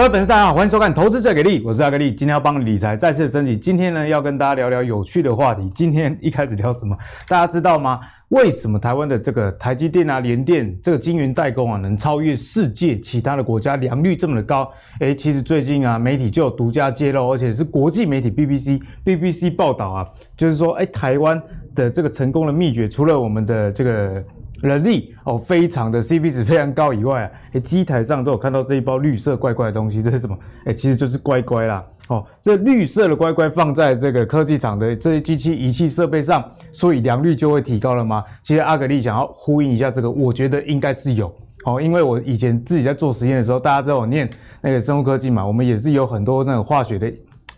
各位粉丝大家好，欢迎收看《投资最给力》，我是阿格力，今天要帮你理财再次升级。今天呢，要跟大家聊聊有趣的话题。今天一开始聊什么？大家知道吗？为什么台湾的这个台积电啊、联电这个晶圆代工啊，能超越世界其他的国家，良率这么的高？诶，其实最近啊，媒体就有独家揭露，而且是国际媒体 BBC 报道啊，就是说，诶，台湾的这个成功的秘诀，除了我们的这个人力哦，非常的 CP 值非常高以外，机台上都有看到这一包绿色怪怪的东西，这是什么？其实就是乖乖啦。哦，这绿色的乖乖放在这个科技厂的这些机器仪器设备上，所以良率就会提高了吗？其实阿格力想要呼应一下这个，我觉得应该是有。哦，因为我以前自己在做实验的时候，大家知道我念那个生物科技嘛，我们也是有很多那种化学的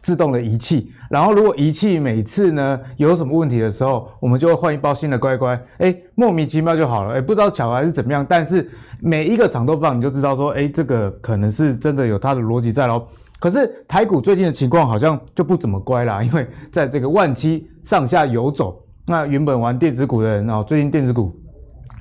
自动的仪器，然后如果仪器每次呢有什么问题的时候，我们就会换一包新的乖乖，莫名其妙就好了，不知道巧还是怎么样，但是每一个厂都放，你就知道说，这个可能是真的有它的逻辑在咯。可是台股最近的情况好像就不怎么乖啦，因为在这个17000上下游走，那原本玩电子股的人啊，最近电子股，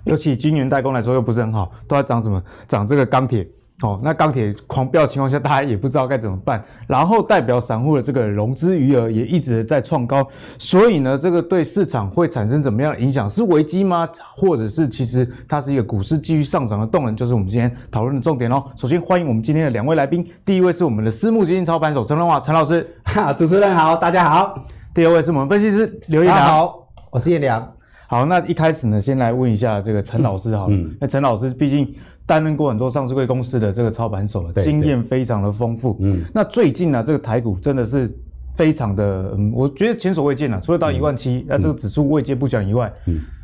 尤其晶圆代工来说又不是很好，都在涨什么？涨这个钢铁。哦，那钢铁狂飙的情况下，大家也不知道该怎么办，然后代表散户的这个融资余额也一直在创高，所以呢，这个对市场会产生怎么样的影响？是危机吗？或者是其实它是一个股市继续上涨的动能？就是我们今天讨论的重点哦。首先欢迎我们今天的两位来宾，第一位是我们的私募基金操盘手陈润华陈老师，主持人好，大家好。第二位是我们分析师刘彦良，好，我是彦良。好，那一开始呢，先来问一下这个陈老师好了，那陈老师毕竟担任过很多上市柜公司的这个操盘手，经验非常的丰富。那最近啊，这个台股真的是非常的，我觉得前所未见了。除了到17000，那这个指数位阶不讲以外，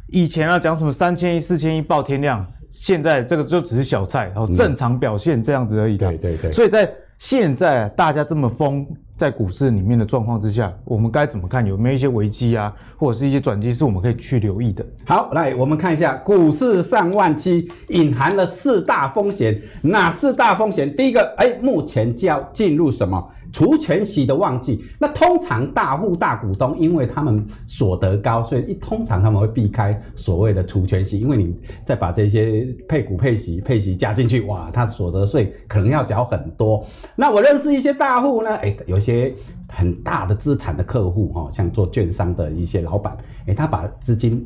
以前啊讲什么3100、4100爆天量，现在这个就只是小菜，然后正常表现这样子而已的。对。所以在现在大家这么疯在股市里面的状况之下，我们该怎么看？有没有一些危机啊，或者是一些转机是我们可以去留意的？好，来我们看一下股市上万七隐含了4大风险，哪4大风险？第一个，目前就要进入什么？除权息的旺季，那通常大户大股东，因为他们所得高，所以通常他们会避开所谓的除权息，因为你再把这些配股配息加进去，哇，他所得税可能要缴很多。那我认识一些大户呢，有些很大的资产的客户哈，像做券商的一些老板，他把资金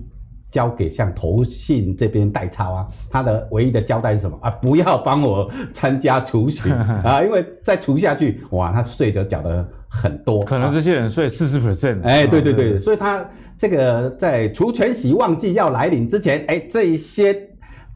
交给像投信这边代操啊，他的唯一的交代是什么啊？不要帮我参加除息啊，因为再除下去，哇，他税就缴得很多，可能这些人税40%。对，所以他这个在除权息旺季要来临之前，这些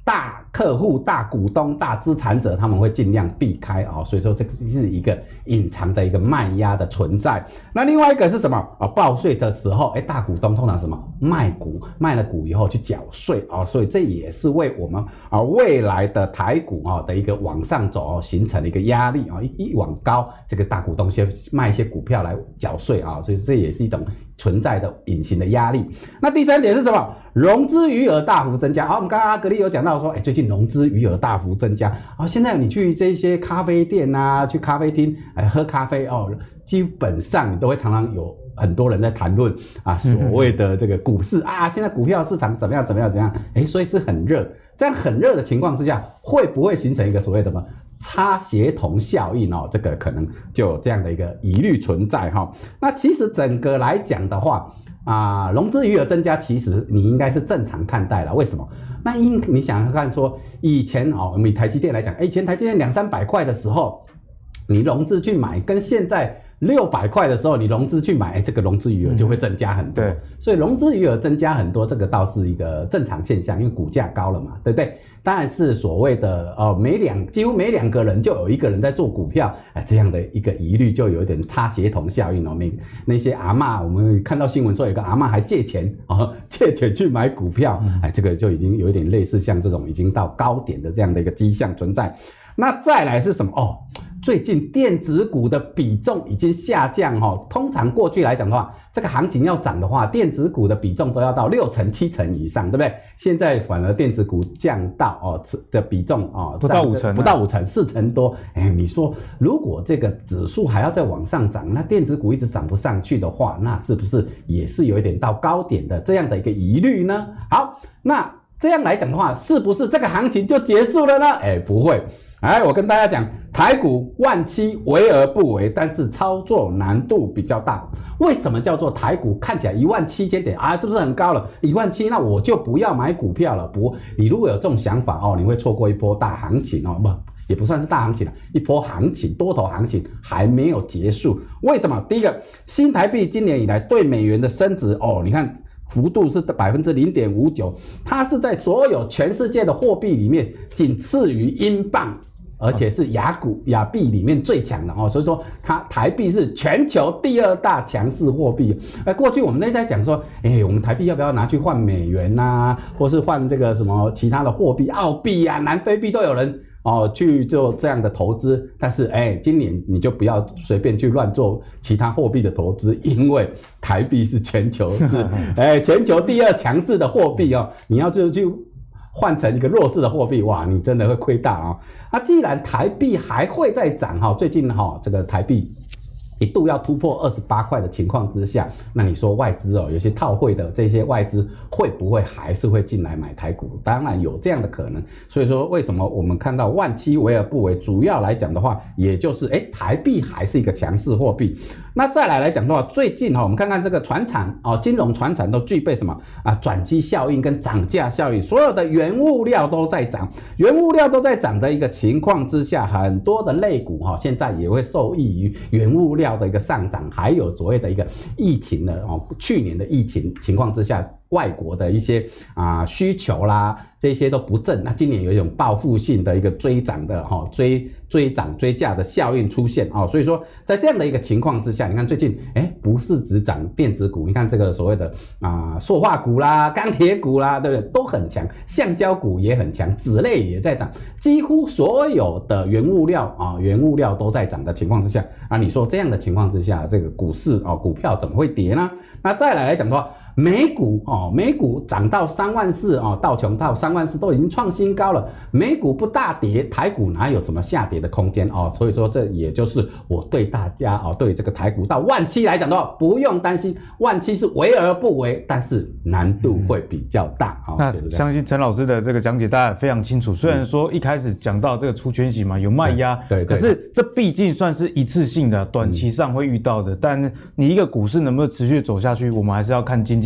大客户、大股东、大资产者，他们会尽量避开啊，所以说这个是一个隐藏的一个卖压的存在。那另外一个是什么啊？报税的时候，大股东通常什么卖股，卖了股以后去缴税啊，所以这也是为我们啊未来的台股啊的一个往上走形成了一个压力啊，一往高，这个大股东先卖一些股票来缴税啊，所以这也是一种存在的隐形的压力。那第三点是什么？融资余额大幅增加。好，我们刚刚阿格力有讲到说，最近融资余额大幅增加。好，现在你去这些咖啡店啊，去咖啡厅，喝咖啡哦，基本上你都会常常有很多人在谈论啊，所谓的这个股市啊，现在股票市场怎么样？所以是很热。在很热的情况之下，会不会形成一个所谓的什么差协同效应哦？这个可能就有这样的一个疑虑存在哈。那其实整个来讲的话，融资余额增加，其实你应该是正常看待了。为什么？那你想看说，以前哦，我们以台积电来讲，以前台积电200-300块的时候，你融资去买，跟现在600块的时候你融资去买，这个融资余额就会增加很多。对，所以融资余额增加很多，这个倒是一个正常现象，因为股价高了嘛，对不对？当然是所谓的几乎每2个人就有1个人在做股票，这样的一个疑虑就有一点差协同效应哦。那些阿嬷，我们看到新闻说有个阿嬷还借钱去买股票，这个就已经有一点类似像这种已经到高点的这样的一个迹象存在。那再来是什么？最近电子股的比重已经下降哦，通常过去来讲的话，这个行情要涨的话，电子股的比重都要到6成7成以上，对不对？现在反而电子股降到的比重不到5成，4成多。你说如果这个指数还要再往上涨，那电子股一直涨不上去的话，那是不是也是有一点到高点的这样的一个疑虑呢？好，那这样来讲的话，是不是这个行情就结束了呢？不会。哎，我跟大家讲，台股17000为而不为，但是操作难度比较大。为什么叫做台股看起来17000点啊？是不是很高了？17000，那我就不要买股票了。不，你如果有这种想法哦，你会错过一波大行情哦，不。也不算是大行情了，一波行情，多头行情还没有结束。为什么？第一个，新台币今年以来对美元的升值哦，你看幅度是 0.59%， 它是在所有全世界的货币里面仅次于英镑，而且是亚币里面最强的哦。所以说它台币是全球第2大强势货币。过去我们在讲说，我们台币要不要拿去换美元啊，或是换这个什么其他的货币，澳币啊、南非币都有人。哦，去做这样的投资，但是今年你就不要随便去乱做其他货币的投资，因为台币是全球全球第2强势的货币哦，你要就去换成一个弱势的货币，哇，你真的会亏大哦。那既然台币还会再涨哈，最近哈这个台币一度要突破28块的情况之下，那你说外资有些套汇的这些外资会不会还是会进来买台股？当然有这样的可能。所以说为什么我们看到17000为而不为，主要来讲的话，也就是台币还是一个强势货币。那再来讲的话，最近我们看看这个传产金融传产都具备什么啊？转机效应跟涨价效应，所有的原物料都在涨，原物料都在涨的一个情况之下，很多的类股现在也会受益于原物料的一个上涨，还有所谓的一个疫情的去年的疫情情况之下，外国的一些需求啦，这些都不振，那今年有一种报复性的一个追涨的追价的效应出现所以说在这样的一个情况之下，你看最近不是只涨电子股，你看这个所谓的塑化股啦、钢铁股啦，对不对？都很强，橡胶股也很强，纸类也在涨，几乎所有的原物料都在涨的情况之下啊，你说这样的情况之下，这个股市股票怎么会跌呢？那再来讲的话，美股涨到34000道琼到34000都已经创新高了，美股不大跌，台股哪有什么下跌的空间所以说这也就是我对大家对这个台股到17000来讲的话，不用担心，17000是为而不为，但是难度会比较大那相信陈老师的这个讲解大家非常清楚，虽然说一开始讲到这个除权息嘛，有卖压对，可是这毕竟算是一次性的短期上会遇到的但你一个股市能不能持续走下去，我们还是要看经济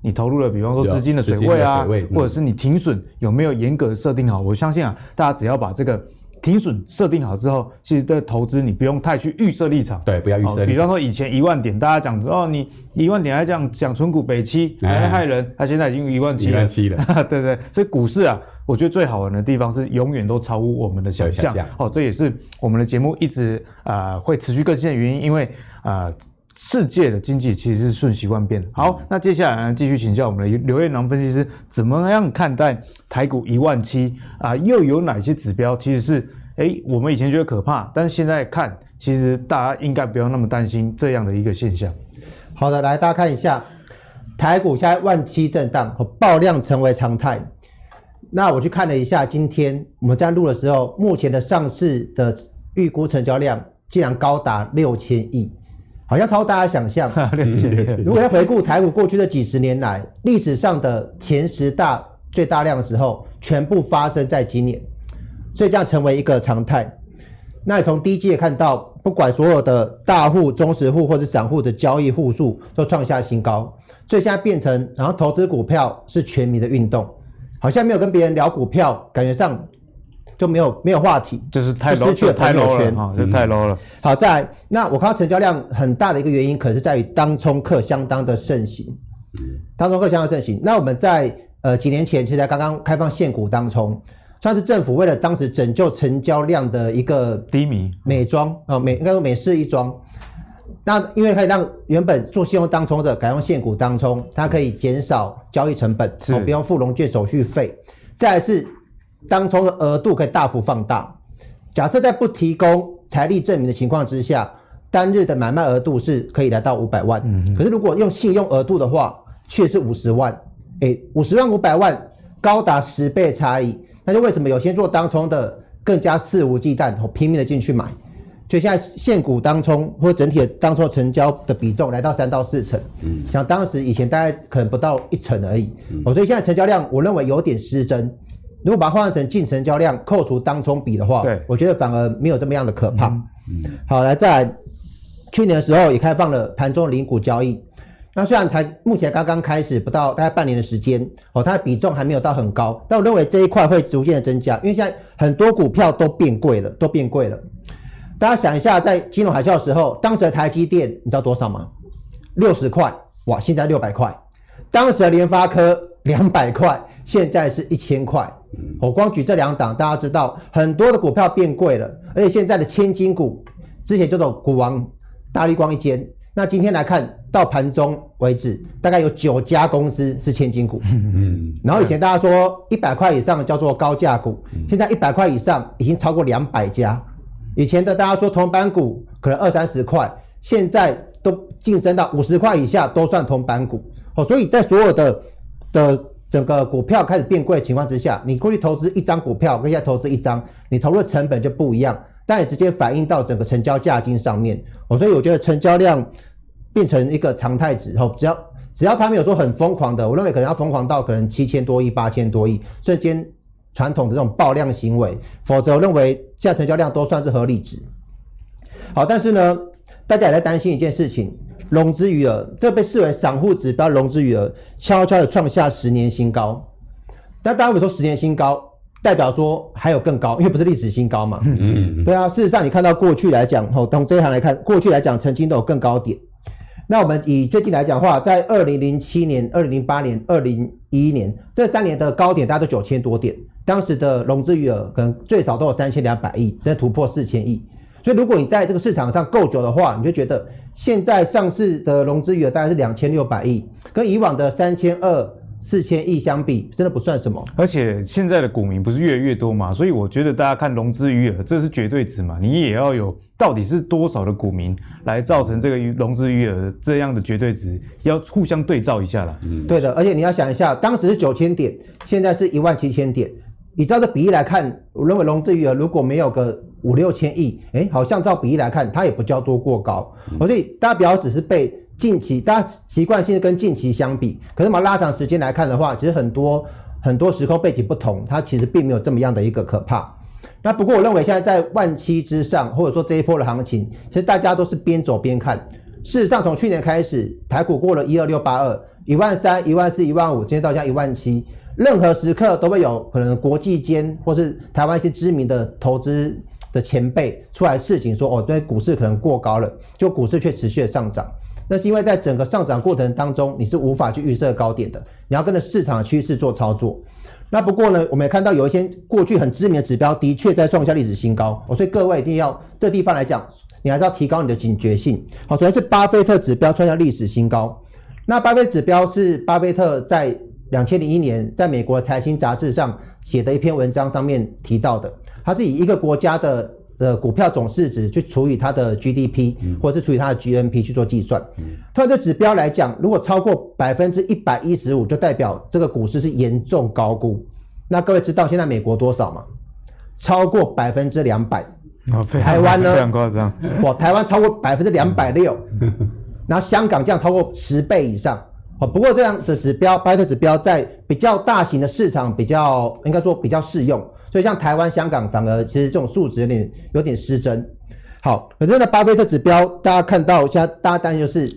你投入了，比方说资金的水位啊，或者是你停损有没有严格设定好？我相信大家只要把这个停损设定好之后，其实对投资你不用太去预设立场。对，不要预设立场。比方说以前10000点，大家讲你10000点还讲存股北七还害人，他现在已经17000了。对，所以股市我觉得最好玩的地方是永远都超乎我们的想象。这也是我们的节目一直会持续更新的原因，因为世界的经济其实是瞬息万变的。好，那接下来继续请教我们的刘彦良分析师，怎么样看待台股17000又有哪些指标其实是我们以前觉得可怕，但是现在看其实大家应该不要那么担心这样的一个现象。好的，来大家看一下台股现在17000震荡和爆量成为常态。那我去看了一下，今天我们在录的时候，目前的上市的预估成交量竟然高达6000亿。好像超大家想象。如果要回顾台股过去的几十年来，历史上的前10大最大量的时候，全部发生在今年，所以这样成为一个常态。那你从第1季也看到，不管所有的大户、中实户或是散户的交易户数都创下新高，所以现在变成，然后投资股票是全民的运动，好像没有跟别人聊股票，感觉上就没有话题，就是太 low 了，太 low 了，就太 low 了。好，再来，那我看到成交量很大的一个原因，可是在于当冲客相当的盛行。那我们在几年前，其实才刚刚开放现股当冲，算是政府为了当时拯救成交量的一个低迷美妆应该说美式一桩。那因为可以让原本做信用当冲的改用现股当冲，它可以减少交易成本，不用付融券手续费。再来是当冲的额度可以大幅放大，假设在不提供财力证明的情况之下，单日的买卖额度是可以来到500万。可是如果用信用额度的话，却是50万。50万500万高达10倍差异。那就为什么有些做当冲的更加肆无忌惮，拼命的进去买？所以现在现股当冲或整体的当冲成交的比重来到3到4成，像当时以前大概可能不到1成而已。所以现在成交量我认为有点失真。如果把它换成净成交量扣除当冲比的话，我觉得反而没有这么样的可怕。好，来再来，去年的时候也开放了盘中零股交易。那虽然台目前刚刚开始，不到大概半年的时间，它的比重还没有到很高，但我认为这一块会逐渐的增加，因为现在很多股票都变贵了，大家想一下，在金融海啸的时候，当时的台积电你知道多少吗？60块，哇，现在600块。当时的联发科200块，现在是1000块。我光举这两档，大家知道很多的股票变贵了，而且现在的千金股，之前就走股王大立光一间。那今天来看到盘中为止，大概有9家公司是千金股。然后以前大家说100块以上叫做高价股，现在100块以上已经超过200家。以前的大家说铜板股可能20-30块，现在都晋升到50块以下都算铜板股。所以在所有的整个股票开始变贵的情况之下，你过去投资一张股票跟现在投资一张，你投入的成本就不一样。但也直接反映到整个成交价金上面，所以我觉得成交量变成一个常态值，只要他没有说很疯狂的，我认为可能要疯狂到可能7000多亿、8000多亿，瞬间传统的这种爆量行为，否则我认为现在成交量都算是合理值。好，但是呢，大家也在担心一件事情，融资余额，这被视为散户指标，融资余额悄悄的创下10年新高。但大家会说10年新高，代表说还有更高，因为不是历史新高嘛。对啊，事实上你看到过去来讲，从这一行来看，过去来讲曾经都有更高点。那我们以最近来讲的话，在2007年、2008年、2011年这3年的高点大概都9000多点，当时的融资余额可能最少都有3200亿，甚至突破4000亿。所以如果你在这个市场上够久的话，你就觉得现在上市的融资余额大概是2600亿，跟以往的3200、4000亿相比，真的不算什么。而且现在的股民不是越来越多嘛，所以我觉得大家看融资余额，这是绝对值嘛，你也要有到底是多少的股民来造成这个融资余额这样的绝对值，要互相对照一下啦。对的，而且你要想一下，当时是9000点，现在是17000点，以照这比例来看，我认为融资余额如果没有个5-6000亿，好像照比例来看，它也不叫做过高。所以大家不要只是被近期，大家习惯性跟近期相比，可是我们拉长时间来看的话，其实很多时空背景不同，它其实并没有这么样的一个可怕。那不过我认为现在在17000之上，或者说这一波的行情，其实大家都是边走边看。事实上，从去年开始，台股过了12682、13000、14000、15000，今天到现在17000，任何时刻都会有可能国际间或是台湾一些知名的投资的前辈出来事情说，对股市可能过高了，就股市却持续的上涨。那是因为在整个上涨过程当中，你是无法去预设高点的，你要跟着市场的趋势做操作。那不过呢，我们也看到有一些过去很知名的指标的确在创下历史新高，所以各位一定要这地方来讲，你还是要提高你的警觉性。好，首先是巴菲特指标创下历史新高。那巴菲特指标是巴菲特在2001年在美国财新杂志上写的一篇文章上面提到的，他是以一个国家的股票总市值去除以它的 GDP 或者是除以它的 GNP 去做计算。它的指标来讲，如果超过 115%， 就代表这个股市是严重高估。那各位知道现在美国多少吗？超过 200%。台湾呢？非常夸张。台湾超过 260%， 然后香港这样超过10倍以上。不过这样的指标，巴菲特指标在比较大型的市场应该说比较适用。所以像台湾、香港反而其实这种数值有点失真。好，可是呢，巴菲特指标大家看到现在大家担心就是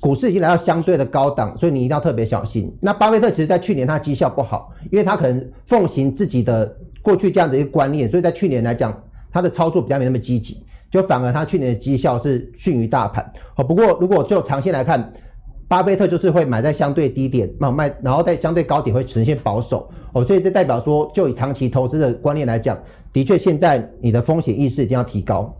股市已经来到相对的高档，所以你一定要特别小心。那巴菲特其实在去年他绩效不好，因为他可能奉行自己的过去这样的一个观念，所以在去年来讲他的操作比较没那么积极，就反而他去年的绩效是逊于大盘。不过如果就长线来看，巴菲特就是会买在相对低点，卖，然后在相对高点会呈现保守。所以这代表说，就以长期投资的观念来讲，的确现在你的风险意识一定要提高。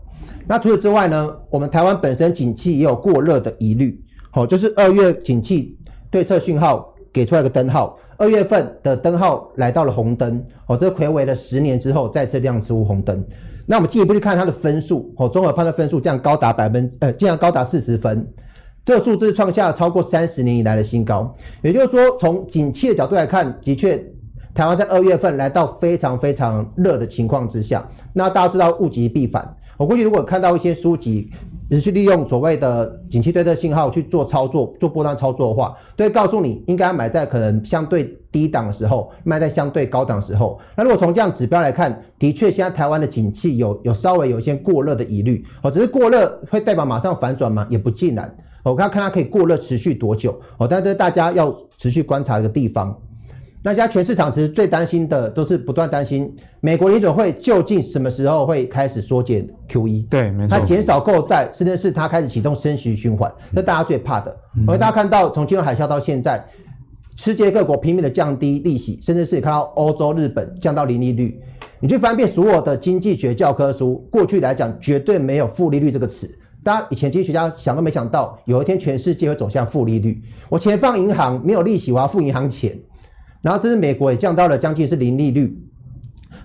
那除此之外呢，我们台湾本身景气也有过热的疑虑。就是2月景气对策讯号给出来一个灯号， 2月份的灯号来到了红灯，哦，这睽违了10年之后再次亮出红灯。那我们进一步去看它的分数，哦，综合判断分数竟然高达40分。这个数字创下了超过30年以来的新高，也就是说，从景气的角度来看，的确，台湾在2月份来到非常非常热的情况之下。那大家知道物极必反，我估计如果看到一些书籍只去利用所谓的景气对策信号去做操作、做波段操作的话，都会告诉你应该买在可能相对低档的时候，卖在相对高档的时候。那如果从这样指标来看，的确现在台湾的景气有稍微有一些过热的疑虑，哦，只是过热会代表马上反转吗？也不尽然。我看它可以过热持续多久，但是大家要持续观察的一个地方。那现在全市场其实最担心的都是不断担心美国联准会究竟什么时候会开始缩减 QE， 对，没错，它减少购债，甚至是它开始启动升息循环，这大家最怕的。而大家看到从金融海啸到现在，世界各国拼命的降低利息，甚至是看到欧洲、日本降到零利率。你去翻遍所有的经济学教科书，过去来讲绝对没有负利率这个词。大家以前经济学家想都没想到，有一天全世界会走向负利率。我钱放银行没有利息，我要付银行钱。然后这是美国也降到了将近是零利率。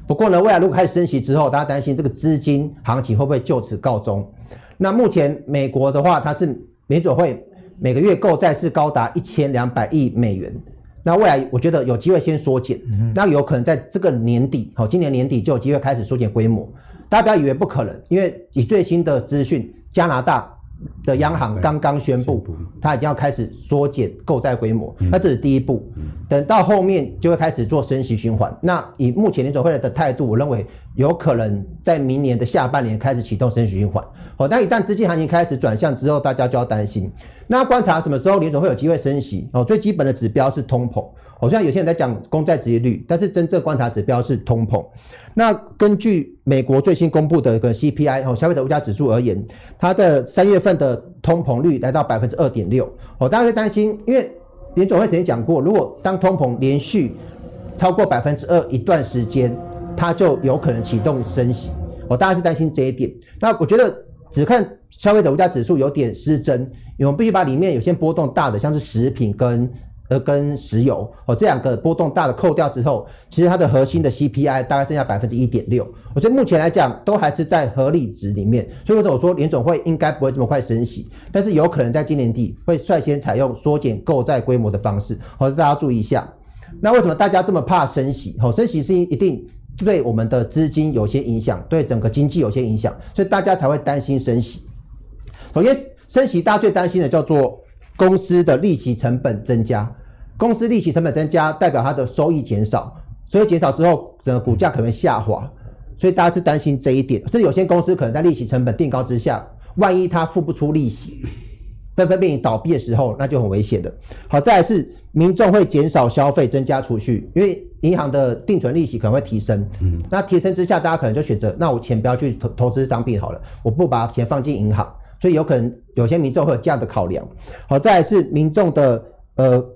不过呢，未来如果开始升息之后，大家担心这个资金行情会不会就此告终？那目前美国的话，它是联准会每个月购债是高达1200亿美元。那未来我觉得有机会先缩减，那有可能在这个年底，好，今年年底就有机会开始缩减规模。大家不要以为不可能，因为以最新的资讯，加拿大的央行刚刚宣布，它已经要开始缩减购债规模，那这是第一步。等到后面就会开始做升息循环。那以目前联准会的态度，我认为有可能在明年的下半年开始启动升息循环。好，但一旦资金行情开始转向之后，大家就要担心。那观察什么时候联准会有机会升息？哦，最基本的指标是通膨。好像有些人在讲公债殖利率，但是真正观察指标是通膨。那根据美国最新公布的一个 CPI 消费者物价指数而言，它的3月份的通膨率来到 2.6%。大家会担心，因为联准会之前讲过，如果当通膨连续超过 2% 一段时间，它就有可能启动升息。大家是担心这一点。那我觉得只看消费者物价指数有点失真，因为我们必须把里面有些波动大的，像是食品跟石油，这两个波动大的扣掉之后，其实它的核心的 CPI 大概剩下 1.6%，所以目前来讲都还是在合理值里面。所以我说联准会应该不会这么快升息，但是有可能在今年底会率先采用缩减购债规模的方式，大家注意一下。那为什么大家这么怕升息？升息是一定对我们的资金有些影响，对整个经济有些影响，所以大家才会担心升息。首先，升息大家最担心的叫做公司的利息成本增加，公司利息成本增加代表它的收益减少，所以减少之后，股价可能会下滑，所以大家是担心这一点。甚至有些公司可能在利息成本定高之下，万一它付不出利息，纷纷面临倒闭的时候，那就很危险的。好，再来是民众会减少消费，增加储蓄，因为银行的定存利息可能会提升，那提升之下，大家可能就选择，那我钱不要去投资商品好了，我不把钱放进银行。所以有可能有些民众会有这样的考量。好，再来是民众的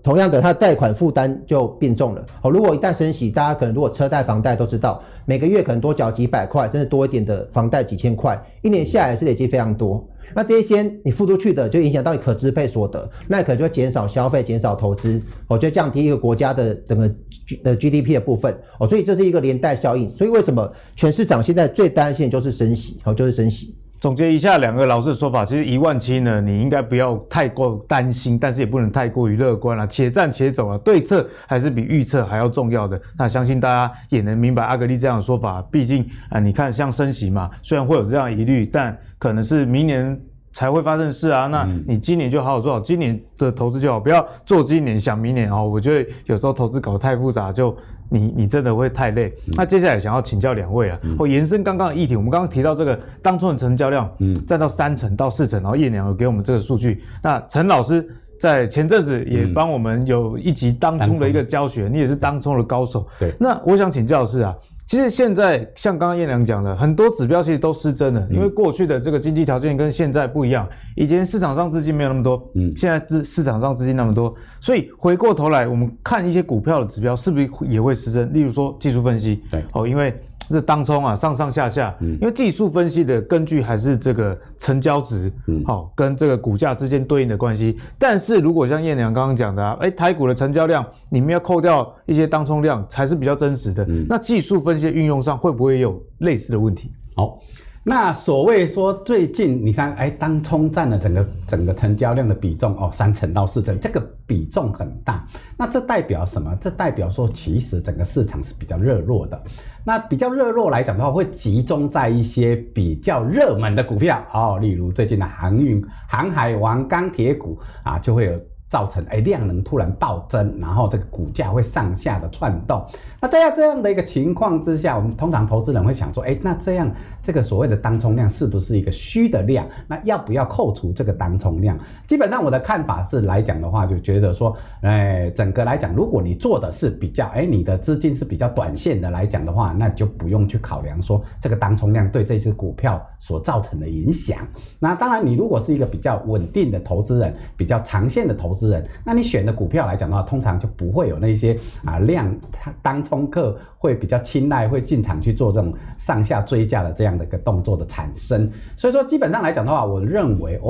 同样的他的贷款负担就变重了。好，如果一旦升息，大家可能如果车贷、房贷都知道，每个月可能多缴几百块，甚至多一点的房贷几千块，一年下来是累积非常多。那这些你付出去的，就影响到你可支配所得，那你可能就会减少消费、减少投资，我觉得降低一个国家的整个 GDP 的部分。哦，所以这是一个连带效应。所以为什么全市场现在最担心就是升息？哦，就是升息。总结一下两个老师的说法，其实17000呢，你应该不要太过担心，但是也不能太过于乐观啦，且战且走啦，对策还是比预测还要重要的。那相信大家也能明白阿格力这样的说法，毕竟你看像升息嘛，虽然会有这样疑虑，但可能是明年才会发生事啊，那你今年就好好做好今年的投资就好，不要做今年想明年哦。我觉得有时候投资搞得太复杂，就你真的会太累。那接下来想要请教两位啊，延伸刚刚的议题，我们刚刚提到这个当冲的成交量占到30%到40%，然后叶娘有给我们这个数据。那陈老师在前阵子也帮我们有一集当冲的一个教学，你也是当冲的高手。对，那我想请教的是啊。其实现在像刚刚燕良讲的，很多指标其实都失真了，因为过去的这个经济条件跟现在不一样，以前市场上资金没有那么多，现在市场上资金那么多，所以回过头来我们看一些股票的指标是不是也会失真，例如说技术分析，对，哦，因为这当冲啊，上上下下，因为技术分析的根据还是这个成交值，好，跟这个股价之间对应的关系。但是如果像彦良刚刚讲的啊，哎，台股的成交量你们要扣掉一些当冲量才是比较真实的。那技术分析的运用上会不会有类似的问题？好，那所谓说最近你看，哎，当冲占了整个成交量的比重哦，3成到4成，这个比重很大。那这代表什么？这代表说，其实整个市场是比较热络的。那比较热络来讲的话，会集中在一些比较热门的股票哦，例如最近的航运、航海王、钢铁股啊，就会有造成量能突然暴增，然后这个股价会上下的窜动。那在这样的一个情况之下，我们通常投资人会想说，那这样这个所谓的当冲量是不是一个虚的量？那要不要扣除这个当冲量？基本上我的看法是来讲的话，就觉得说，整个来讲，如果你做的是比较你的资金是比较短线的来讲的话，那你就不用去考量说这个当冲量对这只股票所造成的影响。那当然，你如果是一个比较稳定的投资人，比较长线的投资人，那你选的股票来讲的话，通常就不会有那些量当冲客会比较青睐，会进场去做这种上下追价的这样的一个动作的产生。所以说，基本上来讲的话，我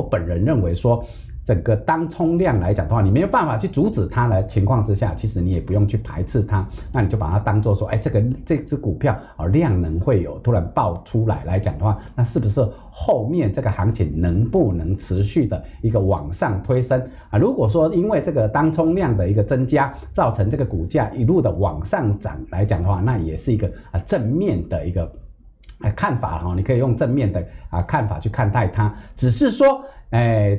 本人认为说，整个当冲量来讲的话，你没有办法去阻止它的情况之下，其实你也不用去排斥它，那你就把它当作说，这只股票量能会有突然爆出来来讲的话，那是不是后面这个行情能不能持续的一个往上推升啊？如果说因为这个当冲量的一个增加，造成这个股价一路的往上涨来讲的话，那也是一个正面的一个看法哦，你可以用正面的看法去看待它，只是说，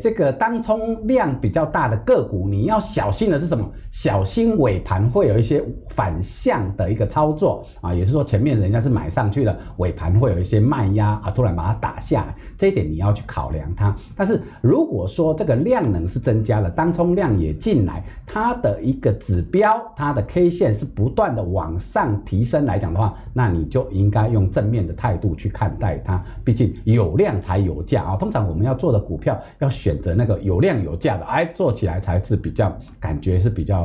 这个当冲量比较大的个股，你要小心的是什么？小心尾盘会有一些反向的一个操作啊，也是说前面人家是买上去的，尾盘会有一些卖压突然把它打下来，这一点你要去考量它。但是如果说这个量能是增加了，当冲量也进来，它的一个指标，它的 K 线是不断的往上提升来讲的话，那你就应该用正面的态度去看待它，毕竟有量才有价啊。通常我们要做的股票，要选择那个有量有价的，做起来才是比较感觉是比较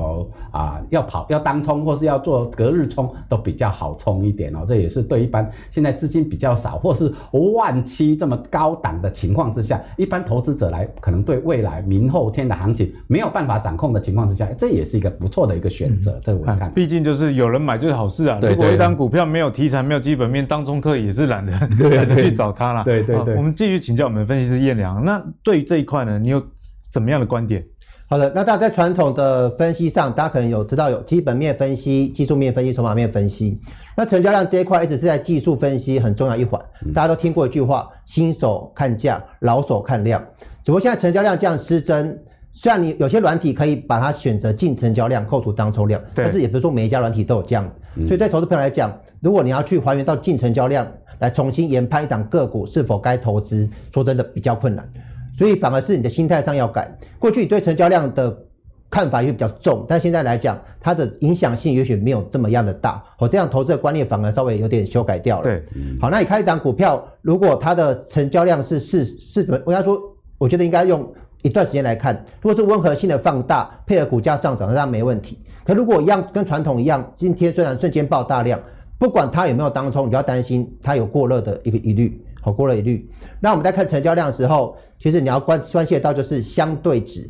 要当冲或是要做隔日冲都比较好冲一点哦。这也是对一般现在资金比较少或是万7这么高档的情况之下，一般投资者可能对未来明后天的行情没有办法掌控的情况之下，这也是一个不错的一个选择。这我看毕竟就是有人买就是好事啊。对对对，如果一档股票没有题材没有基本面，当冲客也是懒得去找它啦。对对对，我们继续请教我们的分析师彦良，那对于这一块呢，你有怎么样的观点？好的，那大家在传统的分析上，大家可能有知道有基本面分析、技术面分析、筹码面分析。那成交量这一块一直是在技术分析很重要一环，大家都听过一句话：新手看价，老手看量。只不过现在成交量这样失真，虽然你有些软体可以把它选择净成交量扣除当冲量，但是也不是说每一家软体都有这样。所以对投资朋友来讲，如果你要去还原到净成交量来重新研判一档个股是否该投资，说真的比较困难。所以反而是你的心态上要改。过去你对成交量的看法也比较重，但现在来讲，它的影响性也许没有这么样的大。这样投资的观念反而稍微有点修改掉了。对，好，那你看一档股票，如果它的成交量我觉得应该用一段时间来看。如果是温和性的放大，配合股价上涨，那没问题。可如果一样跟传统一样，今天虽然瞬间爆大量，不管它有没有当冲，你就要担心它有过热的一个疑虑。那我们在看成交量的时候，其实你要关系到就是相对值。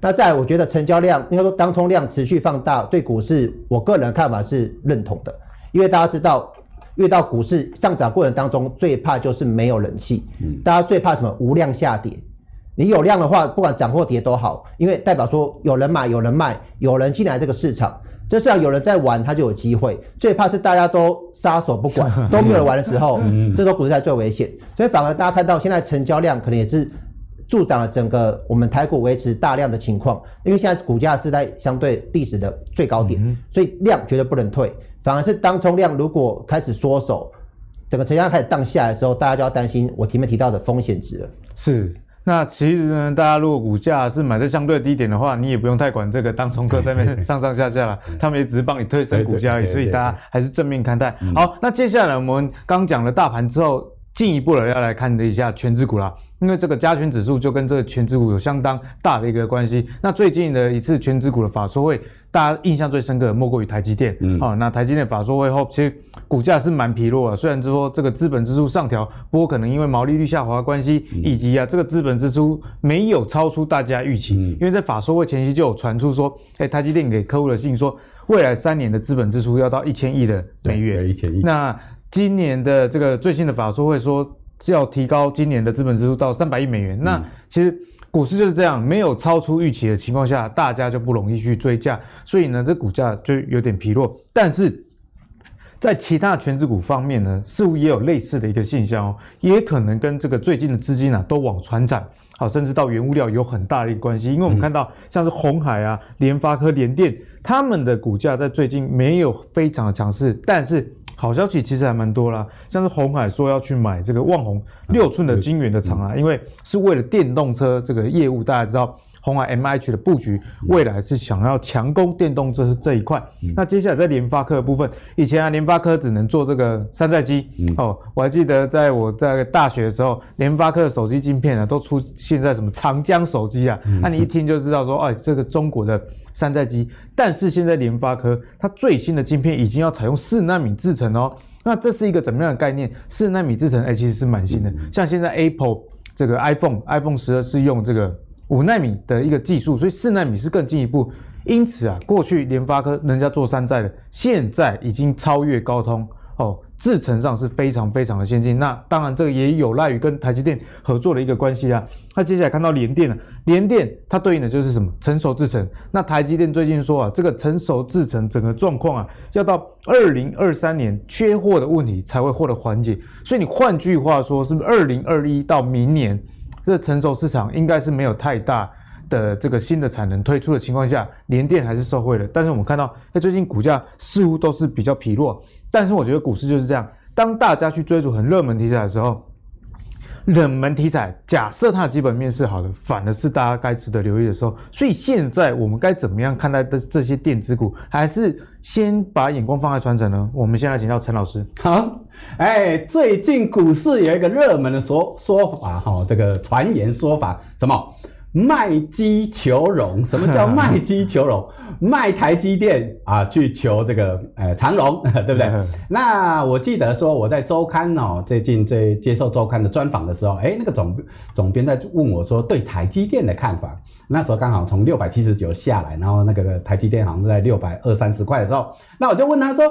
那再来我觉得成交量应该说当冲量持续放大，对股市我个人看法是认同的，因为大家知道遇到股市上涨过程当中，最怕就是没有人气。大家最怕什么？无量下跌。你有量的话，不管涨或跌都好，因为代表说有人买有人卖，有人进来这个市场。这市场有人在玩，他就有机会。最怕是大家都撒手不管，都没有人玩的时候，这时候股市才最危险。所以反而大家看到现在成交量可能也是助长了整个我们台股维持大量的情况，因为现在股价是在相对历史的最高点，所以量绝对不能退。反而是当冲量如果开始缩手，整个成交量开始荡下来的时候，大家就要担心我前面提到的风险值了。是。那其实呢，大家如果股价是买在相对低点的话，你也不用太管这个当冲客在那边上上下下了，他们也只是帮你推升股价而已，所以大家还是正面看待。好，那接下来我们刚讲了大盘之后，进一步的要来看一下权值股啦，因为这个加权指数就跟这个权值股有相当大的一个关系。那最近的一次权值股的法说会，大家印象最深刻的莫过于台积电。那台积电法说会后，其实股价是蛮疲弱的。虽然是说这个资本支出上调，不过可能因为毛利率下滑的关系，以及这个资本支出没有超出大家预期。因为在法说会前期就有传出说，台积电给客户的信说，未来3年的资本支出要到1000亿的美元。1000亿。那今年的这个最新的法说会说要提高今年的资本支出到300亿美元。那其实股市就是这样，没有超出预期的情况下，大家就不容易去追价，所以呢，这股价就有点疲弱。但是在其他权值股方面呢，似乎也有类似的一个现象哦，也可能跟这个最近的资金都往传产，好，甚至到原物料有很大的一个关系。因为我们看到像是鸿海啊、联发科、联电，他们的股价在最近没有非常的强势，但是好消息其实还蛮多啦，像是鸿海说要去买这个旺宏6寸的晶圆的厂啊，因为是为了电动车这个业务，大家知道鸿海 MIH 的布局，未来是想要强攻电动车这一块。那接下来在联发科的部分，以前联发科只能做这个山寨机哦，我还记得在我在大学的时候，联发科的手机晶片啊都出现在什么长江手机啊，那你一听就知道说，哎，这个中国的山寨机。但是现在联发科它最新的晶片已经要采用4奈米制程哦，那这是一个怎么样的概念？4奈米制程，哎，其实是蛮新的。像现在 Apple 这个 iPhone 12是用这个5奈米的一个技术，所以4奈米是更进一步。因此啊，过去联发科人家做山寨的，现在已经超越高通哦，制程上是非常非常的先进。那当然，这个也有赖于跟台积电合作的一个关系啊。那接下来看到联电了，联电它对应的就是什么？成熟制程。那台积电最近说啊，这个成熟制程整个状况啊，要到2023年缺货的问题才会获得缓解。所以你换句话说，是不是2021到明年，这成熟市场应该是没有太大的这个新的产能推出的情况下，联电还是受惠的。但是我们看到，最近股价似乎都是比较疲弱。但是我觉得股市就是这样，当大家去追逐很热门题材的时候，冷门题材假设它的基本面是好的，反而是大家该值得留意的时候。所以现在我们该怎么样看待这些电子股？还是先把眼光放在传承呢？我们现在请到陈老师。好，最近股市有一个热门的说法哈，这个传言说法什么？卖鸡求荣。什么叫卖鸡求荣？卖台积电啊，去求这个长荣，对不对？那我记得说我在周刊哦，最近接受周刊的专访的时候，那个总编在问我说对台积电的看法。那时候刚好从679下来，然后那个台积电好像是在620-630块的时候，那我就问他说，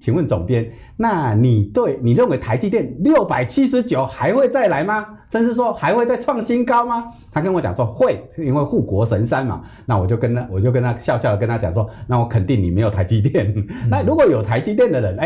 请问总编，那你认为台积电679还会再来吗？甚至说还会再创新高吗？他跟我讲说会，因为护国神山嘛。那我就跟他笑笑的跟他讲说，那我肯定你没有台积电。那如果有台积电的人，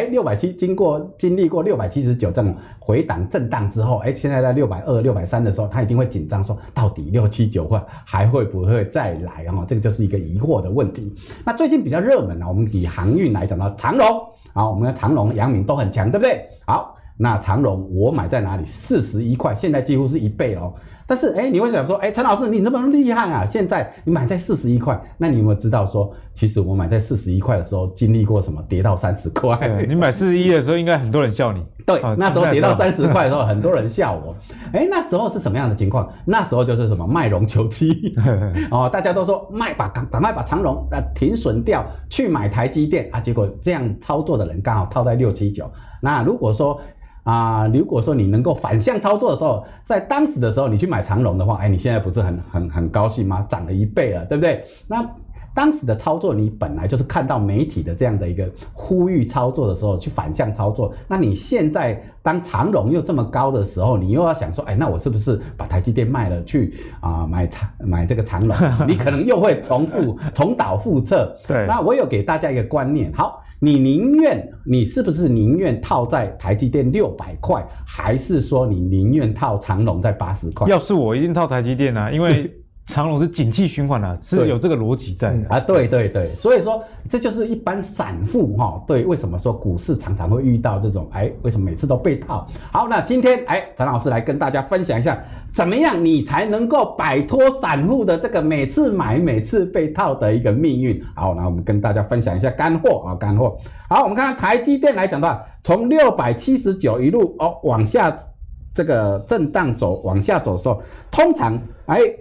经历过679这种回档震荡之后，现在在620-630的时候，他一定会紧张说，到底679还会不会再来啊？这个就是一个疑惑的问题。那最近比较热门啊，我们以航运来讲到长荣。好，我们的长荣、阳明都很强，对不对？好，那长荣我买在哪里？41块，现在几乎是1倍了。但是你会想说，陈老师你那么厉害啊，现在你买在41块，那你有没有知道说，其实我买在41块的时候经历过什么？跌到30块。你买41的时候应该很多人笑你。对，那时候跌到30块的时候很多人笑我。那时候是什么样的情况？那时候就是什么卖荣求妻哦，大家都说赶快把长荣停损掉去买台积电啊，结果这样操作的人刚好套在679。那如果说你能够反向操作的时候，在当时的时候你去买长荣的话，你现在不是很高兴吗？涨了1倍了，对不对？那当时的操作，你本来就是看到媒体的这样的一个呼吁操作的时候去反向操作，那你现在当长荣又这么高的时候，你又要想说，那我是不是把台积电卖了去买这个长荣？你可能又会重蹈覆辙。对，那我有给大家一个观念，好。你是不是宁愿套在台积电600块，还是说你宁愿套长荣在80块？要是我一定套台积电啊，因为长荣是景气循环啊，是有这个逻辑在的啊。对对对，所以说这就是一般散户对为什么说股市常常会遇到这种为什么每次都被套？好，那今天陈老师来跟大家分享一下，怎么样你才能够摆脱散户的这个每次买每次被套的一个命运？好，那我们跟大家分享一下干货。好，我们看台积电来讲的话，从679一路往下这个震荡走往下走的时候，通常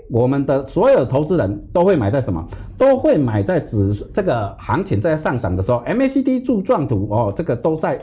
我们的所有投资人都会买在什么？都会买在这个行情在上涨的时候 ，MACD 柱状图哦，这个都在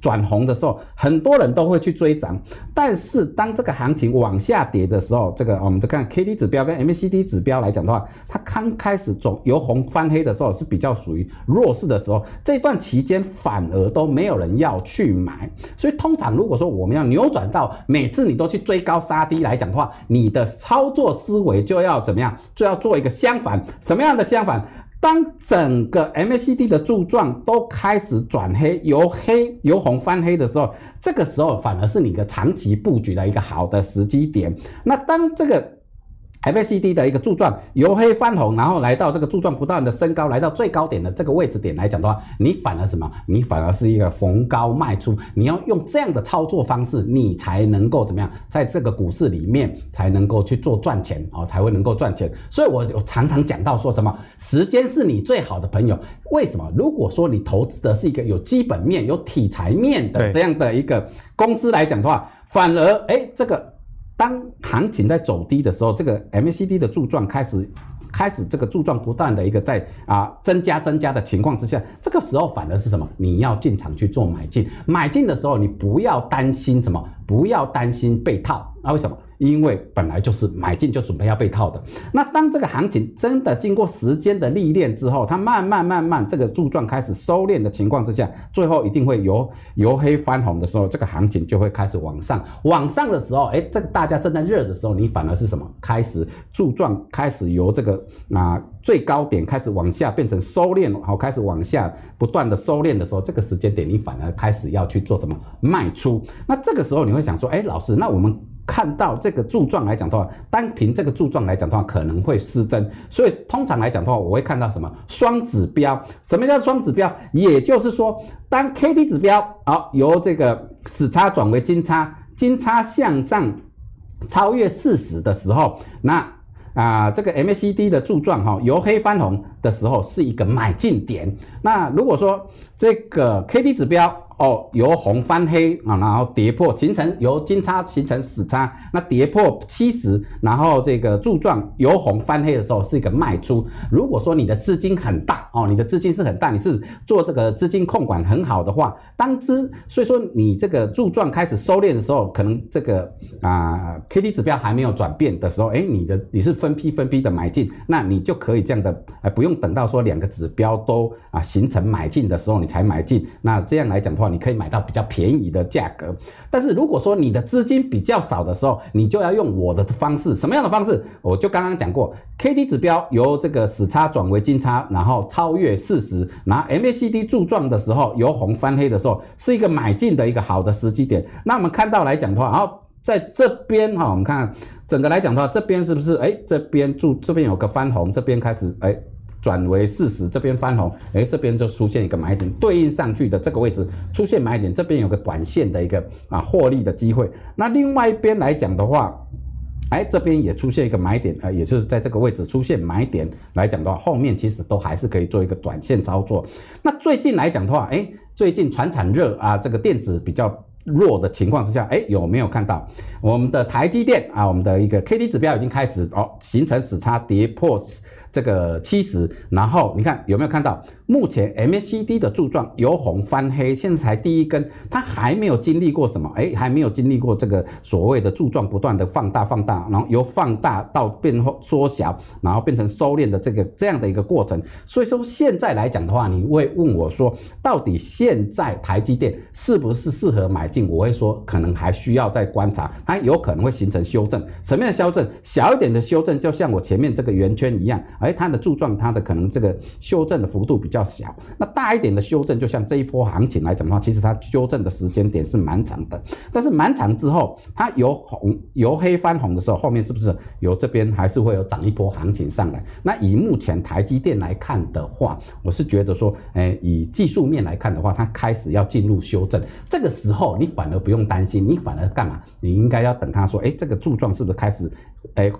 转红的时候，很多人都会去追涨。但是当这个行情往下跌的时候，这个我们就看 KD 指标跟 MACD 指标来讲的话，它刚开始走由红翻黑的时候是比较属于弱势的时候，这段期间反而都没有人要去买。所以通常如果说我们要扭转到每次你都去追高杀低来讲的话，你的操作思维就要怎么样？就要做一个相反。什么样的相反？当整个 MACD 的柱状都开始转黑，由红翻黑的时候，这个时候反而是你的长期布局的一个好的时机点。那当这个 MACD 的一个柱状由黑翻红，然后来到这个柱状不断的升高，来到最高点的这个位置点来讲的话，你反而什么？你反而是一个逢高卖出。你要用这样的操作方式，你才能够怎么样，在这个股市里面才能够去做赚钱哦，才会能够赚钱。所以我常常讲到说什么，时间是你最好的朋友。为什么？如果说你投资的是一个有基本面、有题材面的这样的一个公司来讲的话，反而这个。当行情在走低的时候，这个 MACD 的柱状开始这个柱状不断的一个在增加的情况之下，这个时候反而是什么？你要进场去做买进。买进的时候，你不要担心什么，不要担心被套。为什么？因为本来就是买进就准备要被套的。那当这个行情真的经过时间的历练之后，它慢慢这个柱状开始收敛的情况之下，最后一定会由黑翻红的时候，这个行情就会开始往上。往上的时候，这个大家正在热的时候，你反而是什么？开始柱状开始由这个最高点开始往下变成收敛，然后开始往下不断的收敛的时候，这个时间点你反而开始要去做什么？卖出。那这个时候你会想说，老师，那我们看到这个柱状来讲的话，单凭这个柱状来讲的话，可能会失真。所以通常来讲的话，我会看到什么双指标？什么叫双指标？也就是说，当 KD 指标由这个死叉转为金叉，金叉向上超越40的时候，那这个 MACD 的柱状由黑翻红的时候是一个买进点。那如果说这个 KD 指标由红翻黑然后跌破形成由金叉形成死叉，那跌破70，然后这个柱状由红翻黑的时候是一个卖出。如果说你的资金很大你的资金是很大，你是做这个资金控管很好的话，所以说你这个柱状开始收敛的时候，可能这个KD 指标还没有转变的时候，你是分批的买进，那你就可以这样的不用等到说两个指标都形成买进的时候你才买进。那这样来讲的话，你可以买到比较便宜的价格。但是如果说你的资金比较少的时候，你就要用我的方式。什么样的方式？我就刚刚讲过 ，KD 指标由这个死叉转为金叉，然后超越40，然后 MACD 柱状的时候由红翻黑的时候，是一个买进的一个好的时机点。那我们看到来讲的话，然后在这边我们看整个来讲的话，这边是不是这边有个翻红，这边开始转为40，这边翻红，这边就出现一个买点，对应上去的这个位置出现买点，这边有个短线的一个获利的机会。那另外一边来讲的话，这边也出现一个买点，也就是在这个位置出现买点来讲的话，后面其实都还是可以做一个短线操作。那最近来讲的话，最近传产热这个电子比较弱的情况之下，有没有看到我们的台积电我们的一个 KD 指标已经开始形成死叉，跌破这个70，然后你看有没有看到目前 MACD 的柱状由红翻黑，现在才第一根，它还没有经历过什么？还没有经历过这个所谓的柱状不断的放大，然后由放大到变缩小，然后变成收敛的这样的一个过程。所以说现在来讲的话，你会问我说，到底现在台积电是不是适合买进？我会说可能还需要再观察，它有可能会形成修正。什么样的修正？小一点的修正，就像我前面这个圆圈一样，它的柱状它的可能这个修正的幅度比较小。那大一点的修正，就像这一波行情来讲的话，其实它修正的时间点是蛮长的。但是蛮长之后，它由黑翻红的时候，后面是不是由这边还是会有涨一波行情上来？那以目前台积电来看的话，我是觉得说，以技术面来看的话，它开始要进入修正。这个时候你反而不用担心，你反而干嘛？你应该要等它说，这个柱状是不是开始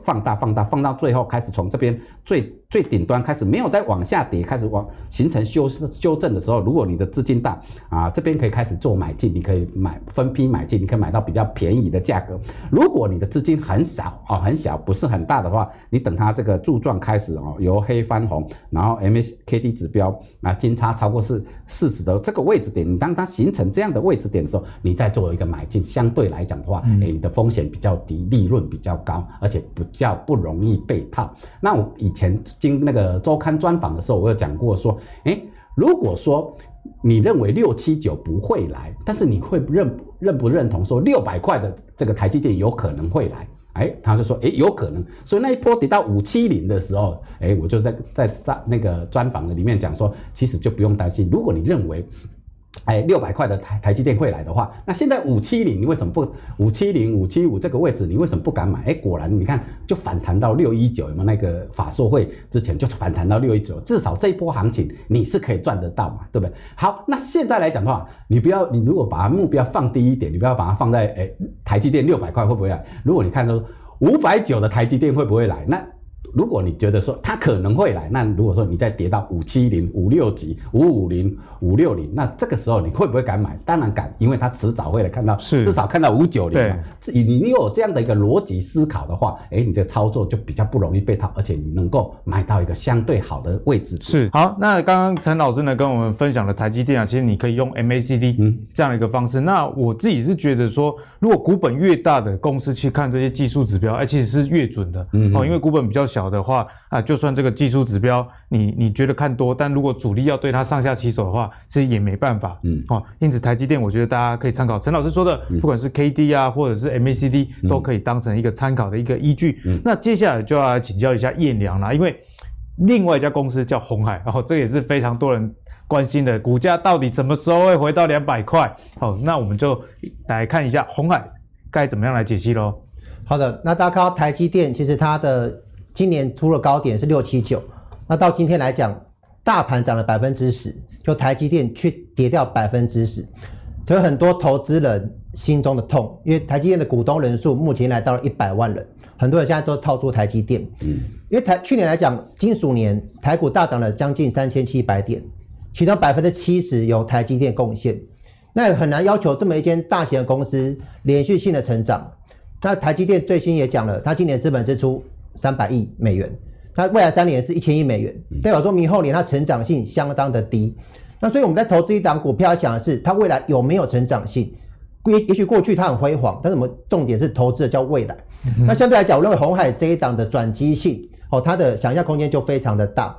放大到最后开始从这边最最顶端开始没有再往下跌，开始往形成修正的时候，如果你的资金大啊，这边可以开始做买进，你可以买分批买进，你可以买到比较便宜的价格。如果你的资金很少啊，很小，不是很大的话，你等它这个柱状开始哦，由黑翻红，然后 MACD 指标啊金叉超过40的这个位置点，你当它形成这样的位置点的时候，你再做一个买进，相对来讲的话，你的风险比较低，利润比较高，而且比较不容易被套。那我以前经那个周刊专访的时候，我有讲过说，如果说你认为679不会来，但是你会认不认同说600块的这个台积电有可能会来？他就说，有可能。所以那一波跌到570的时候，我就在那个专访的里面讲说，其实就不用担心，如果你认为600块的台积电会来的话，那现在570你为什么不570、575这个位置你为什么不敢买？果然你看就反弹到619，有没有？那个法说会之前就反弹到619，至少这一波行情你是可以赚得到嘛，对不对？好，那现在来讲的话，你如果把目标放低一点，你不要把它放在台积电600块会不会来？如果你看说590的台积电会不会来，那如果你觉得说它可能会来，那如果说你再跌到570、560、550，那这个时候你会不会敢买？当然敢，因为它迟早会来，看到至少看到590嘛。你有这样的一个逻辑思考的话，你的操作就比较不容易被套，而且你能够买到一个相对好的位置。是，好，那刚刚陈老师呢跟我们分享的台积电啊，其实你可以用 MACD 这样的一个方式。那我自己是觉得说，如果股本越大的公司去看这些技术指标，其实是越准的。因为股本比较小的话啊，就算这个技术指标你觉得看多，但如果主力要对它上下起手的话，其实也没办法。因此台积电我觉得大家可以参考陈老师说的，不管是 KD 啊或者是 MACD 都可以当成一个参考的一个依据。那接下来就要来请教一下彦良啦，因为另外一家公司叫鸿海，这也是非常多人关心的，股价到底什么时候会回到200块？那我们就来看一下鸿海该怎么样来解析咯。好的，那大家看到台积电其实它的今年出了高点是679，那到今天来讲，大盘涨了10%，就台积电却跌掉10%，所以很多投资人心中的痛，因为台积电的股东人数目前来到了100万人，很多人现在都套住台积电。因为去年来讲，金属年台股大涨了将近3700点，其中70%由台积电贡献，那也很难要求这么一间大型的公司连续性的成长。那台积电最新也讲了，它今年资本支出300亿美元，那未来3年是1000亿美元，代表说明后年它成长性相当的低。那所以我们在投资一档股票想的是它未来有没有成长性，也许过去它很辉煌，但是我们重点是投资的叫未来。那相对来讲，我认为鸿海这一档的转机性它的想象空间就非常的大。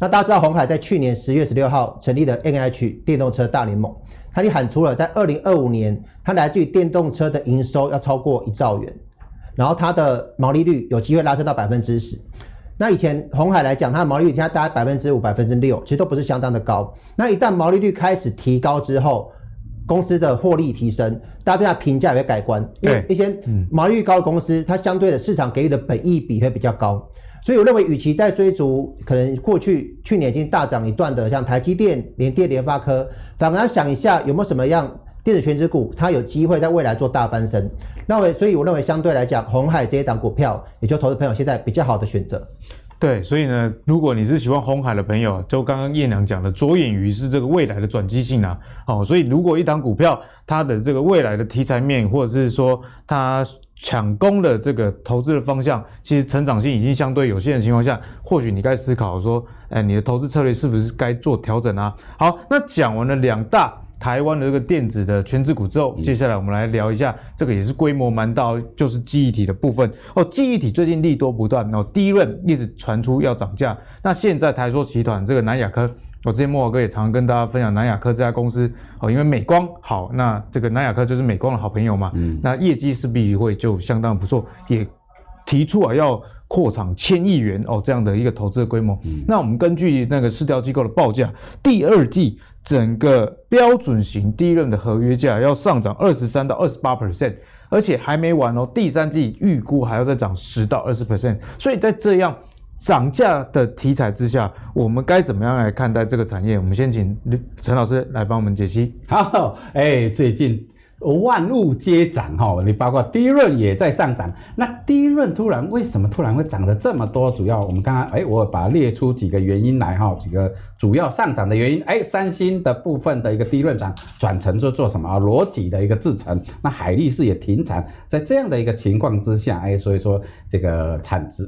那大家知道鸿海在去年10月16号成立了 MIH 电动车大联盟，它也喊出了在2025年它来自于电动车的营收要超过1兆元，然后它的毛利率有机会拉升到10%。那以前鸿海来讲，它的毛利率现在大概5%、6%，其实都不是相当的高。那一旦毛利率开始提高之后，公司的获利提升，大家对它评价也会改观。因为一些毛利率高的公司，它相对的市场给予的本益比会比较高。所以我认为，与其在追逐可能过去去年已经大涨一段的像台积电、联电、联发科，反而要想一下有没有什么样电子全指股它有机会在未来做大翻身。所以我认为相对来讲，鸿海这一档股票也就投资朋友现在比较好的选择。对，所以呢，如果你是喜欢鸿海的朋友，就刚刚彦良讲的，着眼于是这个未来的转机性啊。所以如果一档股票它的这个未来的题材面，或者是说它抢攻的这个投资的方向，其实成长性已经相对有限的情况下，或许你该思考说，你的投资策略是不是该做调整啊？好，那讲完了两大台湾的这个电子的全指股之后，接下来我们来聊一下这个也是规模蛮大，就是记忆体的部分。记忆体最近利多不断，第一轮一直传出要涨价。那现在台塑集团这个南亚科，之前莫华哥也常跟大家分享南亚科这家公司，因为美光好，那这个南亚科就是美光的好朋友嘛，那业绩势必会就相当不错，也提出要扩厂1000亿元这样的一个投资的规模。那我们根据那个市调机构的报价，第二季整个标准型第一轮的合约价要上涨23%到28%， 而且还没完第三季预估还要再涨10%到20%。所以在这样涨价的题材之下，我们该怎么样来看待这个产业？我们先请陈老师来帮我们解析。好，最近万物皆涨哈，你包括DRAM也在上涨。那DRAM为什么突然会涨得这么多？主要我们刚刚我把它列出几个原因来哈，几个主要上涨的原因。三星的部分的一个DRAM涨转成就做什么啊？逻辑的一个制程，那海力士也停产，在这样的一个情况之下，所以说这个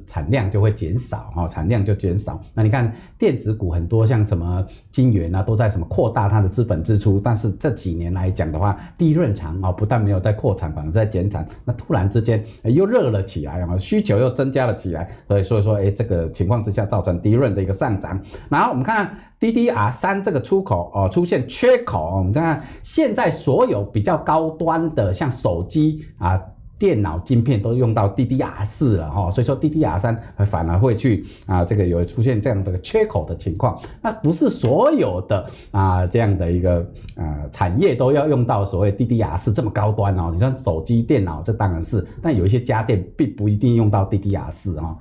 产量就会减少哈，产量就减少。那你看电子股很多像什么晶圆啊，都在什么扩大它的资本支出，但是这几年来讲的话，DRAM不但没有在扩产，反而在减产。那突然之间又热了起来，需求又增加了起来，所以说，这个情况之下造成DRAM的一个上涨。然后我们看DDR3 这个出口出现缺口，我们看现在所有比较高端的像手机啊、电脑晶片都用到DDR4 了哈，所以说DDR3 反而会去这个有出现这样的缺口的情况。那不是所有的这样的一个产业都要用到所谓DDR4 这么高端哦。你像手机、电脑这当然是，但有一些家电并不一定用到DDR4 哈，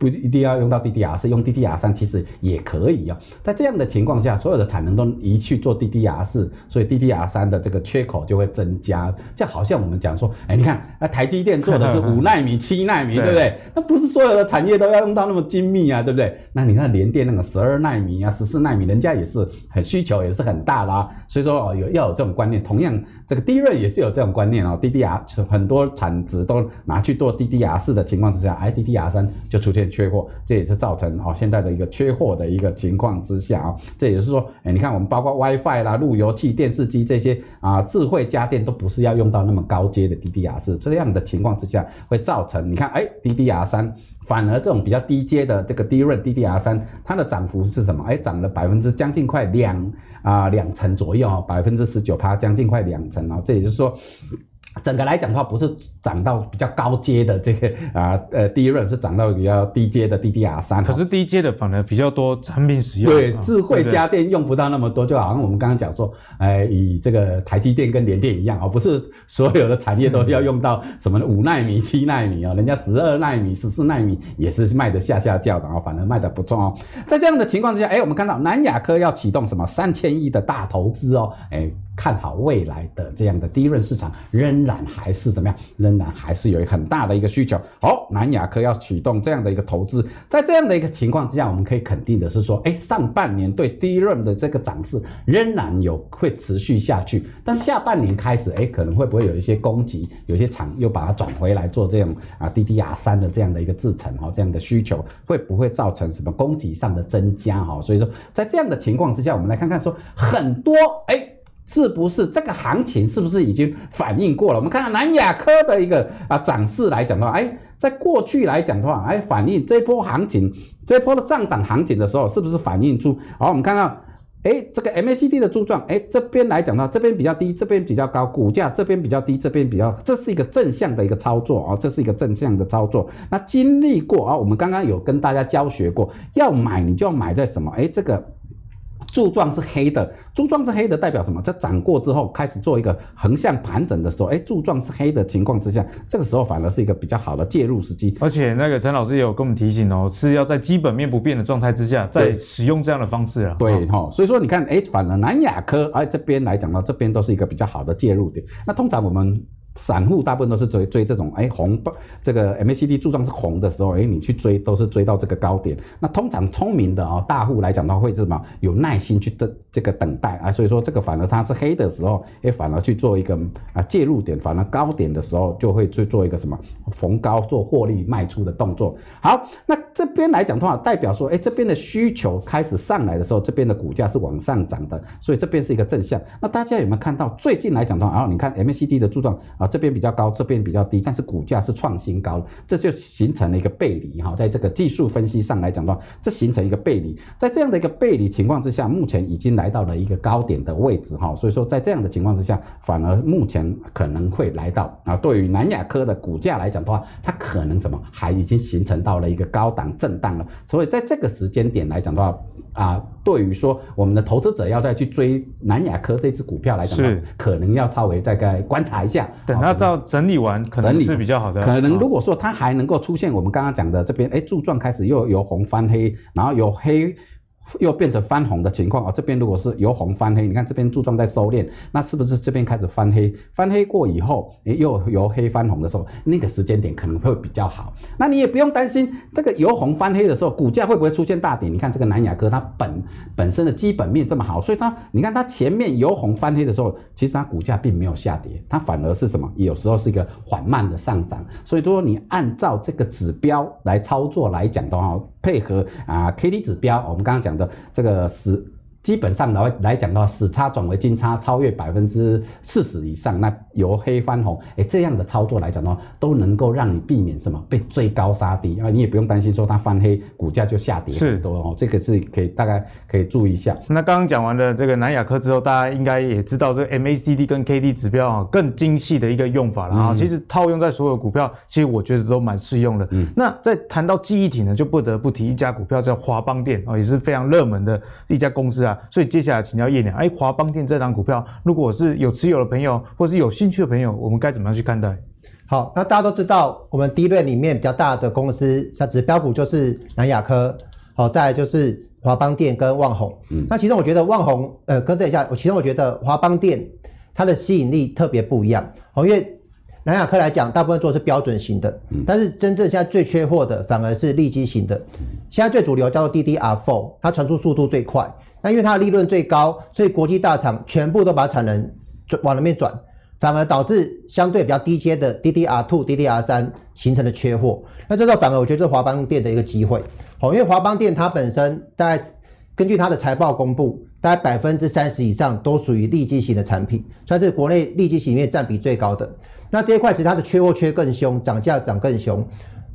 不一定要用到DDR4，用DDR3其实也可以哦。在这样的情况下，所有的产能都移去做DDR4，所以DDR3的这个缺口就会增加。就好像我们讲说，你看台积电做的是5奈米、7奈米，对不对？那不是所有的产业都要用到那么精密啊，对不对？那你看联电那个12奈米啊、14奈米，人家也是很需求也是很大的啊。所以说要有这种观念。同样，这个DRAM也是有这种观念哦。DDR 很多产值都拿去做DDR4的情况之下，DDR3就出现缺货，这也是造成现在的一个缺货的一个情况之下啊。这也是说，你看我们包括 WiFi 啦、路由器、电视机这些智慧家电都不是要用到那么高阶的DDR4，这样的情况之下会造成你看DDR3反而这种比较低阶的这个DRAM DDR3它的涨幅是什么？涨了将近快两成左右哦，19%，将近快2成哦。这也就是说，整个来讲的话，不是涨到比较高阶的这个DRAM，是涨到比较低阶的DDR3。可是低阶的反而比较多产品使用。对，智慧家电用不到那么多，就好像我们刚刚讲说，以这个台积电跟联电一样，不是所有的产业都要用到什么5奈米、7奈米人家12奈米、14奈米也是卖的下叫的反而卖的不错哦。在这样的情况之下，我们看到南亚科要启动什么3000亿的大投资哦，看好未来的这样的DRAM市场仍然还是有很大的一个需求。好，南亚科要启动这样的一个投资，在这样的一个情况之下，我们可以肯定的是说，上半年对DRAM的这个涨势仍然会持续下去，但下半年开始，可能会不会有一些供给，有些厂又把它转回来做这种DDR3的这样的一个制程这样的需求会不会造成什么供给上的增加所以说，在这样的情况之下，我们来看看说很多是不是这个行情是不是已经反映过了？我们看看南亚科的一个涨势来讲的话，在过去来讲的话，反映这波行情，这波的上涨行情的时候，是不是反映出？好，我们看到，这个 MACD 的柱状，这边来讲的话，这边比较低，这边比较高，股价这边比较低，这边比较，这是一个正向的一个操作这是一个正向的操作。那经历过我们刚刚有跟大家教学过，要买你就要买在什么？这个柱状是黑的代表什么？这涨过之后开始做一个横向盘整的时候，柱状是黑的情况之下，这个时候反而是一个比较好的介入时机。而且那个陈老师也有跟我们提醒是要在基本面不变的状态之下，再使用这样的方式啦。对所以说你看，反而南亚科这边来讲到这边都是一个比较好的介入点。那通常我们散户大部分都是追这种红，这个 MACD 柱状是红的时候，你去追都是追到这个高点。那通常聪明的大户来讲的话，会是什么？有耐心去这个等待所以说这个反而它是黑的时候，反而去做一个介入点，反而高点的时候就会去做一个什么逢高做获利卖出的动作。好，那这边来讲的话，代表说这边的需求开始上来的时候，这边的股价是往上涨的，所以这边是一个正向。那大家有没有看到最近来讲的话，你看 MACD 的柱状这边比较高，这边比较低，但是股价是创新高了，这就形成了一个背离在这个技术分析上来讲的话，这形成一个背离。在这样的一个背离情况之下，目前已经来到了一个高点的位置所以说在这样的情况之下，反而目前可能会来到对于南亚科的股价来讲的话，它可能什么还已经形成到了一个高档震荡了。所以在这个时间点来讲的话对于说我们的投资者要再去追南亚科这支股票来讲的话，可能要稍微再观察一下。等它到整理完可能是比较好的。可能如果说它还能够出现我们刚刚讲的这边柱状开始又由红翻黑，然后由黑又变成翻红的情况啊、哦，这边如果是由红翻黑，你看这边柱状在收敛，那是不是这边开始翻黑？翻黑过以后，又由黑翻红的时候，那个时间点可能会比较好。那你也不用担心这个由红翻黑的时候，股价会不会出现大跌？你看这个南亚科它本身的基本面这么好，所以它你看它前面由红翻黑的时候，其实它股价并没有下跌，它反而是什么？有时候是一个缓慢的上涨。所以说你按照这个指标来操作来讲的话，配合啊 KD 指标，我们刚刚讲的这个10。基本上来讲的话，死差转为金差，超越40%以上，那由黑翻红，这样的操作来讲的话，都能够让你避免什么被追高杀低啊，你也不用担心说它翻黑股价就下跌很多哦，这个是可以大概可以注意一下。那刚刚讲完了这个南亚科之后，大家应该也知道这个 MACD 跟 KD 指标啊更精细的一个用法了啊，其实套用在所有股票，其实我觉得都蛮适用的。那在谈到记忆体呢，就不得不提一家股票叫华邦电啊，也是非常热门的一家公司啊。所以接下来请教叶娘，华邦电这档股票，如果是有持有的朋友，或是有兴趣的朋友，我们该怎么样去看待？好，那大家都知道，我们 DRAM 里面比较大的公司，它指标股就是南亚科，好，再来就是华邦电跟旺宏。那其中我觉得旺宏，更正一下，其中我觉得华邦电它的吸引力特别不一样，好，因为南亚科来讲，大部分做的是标准型的，但是真正现在最缺货的反而是利基型的，现在最主流叫做 DDR4， 它传输速度最快。那因为它的利润最高，所以国际大厂全部都把产能往那边转，反而导致相对比较低阶的 DDR2、DDR3 形成的缺货。那这时候反而我觉得是华邦电的一个机会，因为华邦电它本身大概根据它的财报公布，大概 30% 以上都属于利基型的产品，算是国内利基型里面占比最高的。那这一块其实它的缺货缺更凶，涨价涨更凶，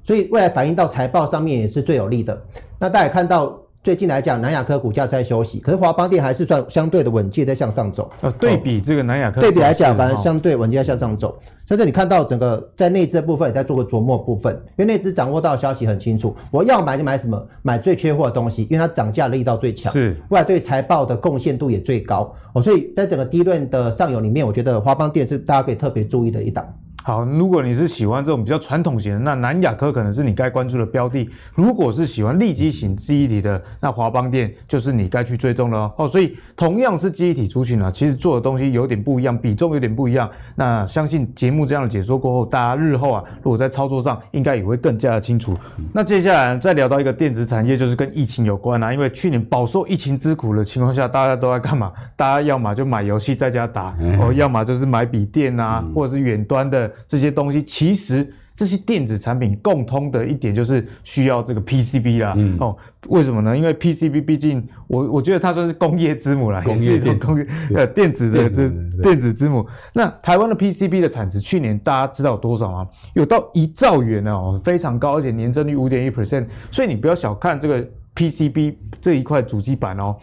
所以未来反映到财报上面也是最有利的。那大家也看到。最近来讲，南亚科股价在休息，可是华邦电还是算相对的稳健在向上走。对比这个南亚科，对比来讲，反而相对稳健在向上走。所以你看到整个在内资的部分，也在做个琢磨部分，因为内资掌握到消息很清楚，我要买就买什么，买最缺货的东西，因为它涨价力道最强，是未来对财报的贡献度也最高。所以在整个低润的上游里面，我觉得华邦电是大家可以特别注意的一档。好，如果你是喜欢这种比较传统型的，那南亚科可能是你该关注的标的；如果是喜欢利基型记忆体的，那华邦电就是你该去追踪的哦。所以同样是记忆体族群啊，其实做的东西有点不一样，比重有点不一样。那相信节目这样的解说过后，大家日后啊，如果在操作上应该也会更加的清楚。那接下来再聊到一个电子产业，就是跟疫情有关啊，因为去年饱受疫情之苦的情况下，大家都在干嘛？大家要么就买游戏在家打哦，要么就是买笔电啊，或者是远端的。这些东西其实这些电子产品共通的一点就是需要这个 PCB 啦，哦，为什么呢？因为 PCB 毕竟我觉得它算是工业之母啦，也是一种工业电子的电子之母。那台湾的 PCB 的产值去年大家知道有多少吗？有到1兆元哦，非常高，而且年增率 5.1%。所以你不要小看这个。PCB 这一块主机板哦，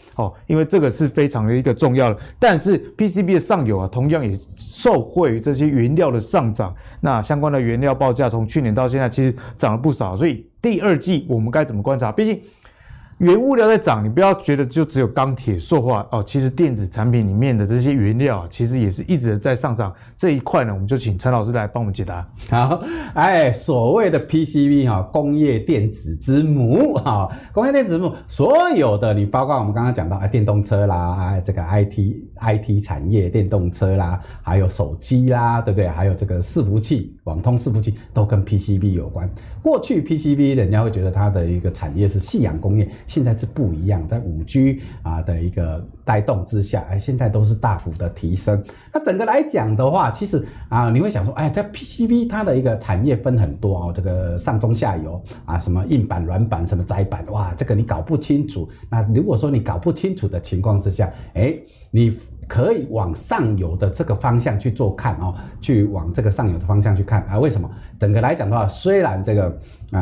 因为这个是非常的一个重要的，但是 PCB 的上游啊，同样也受惠于这些原料的上涨，那相关的原料报价从去年到现在其实涨了不少，所以第二季我们该怎么观察？毕竟原物料在涨，你不要觉得就只有钢铁、塑化哦，其实电子产品里面的这些原料啊，其实也是一直在上涨。这一块呢，我们就请陈老师来帮我们解答。好，所谓的 PCB 哈，工业电子之母哈，工业电子之母，所有的你包括我们刚刚讲到电动车啦，这个 IT 产业，电动车啦，还有手机啦，对不对？还有这个伺服器、网通伺服器都跟 PCB 有关。过去 PCB 人家会觉得它的一个产业是夕阳工业。现在是不一样，在 5G 的一个带动之下，现在都是大幅的提升。那整个来讲的话，其实你会想说，在 PCB 它的一个产业分很多这个上中下游什么硬板、软板、什么窄板，哇，这个你搞不清楚。那如果说你搞不清楚的情况之下，你可以往上游的这个方向去做看去往这个上游的方向去看为什么？整个来讲的话，虽然这个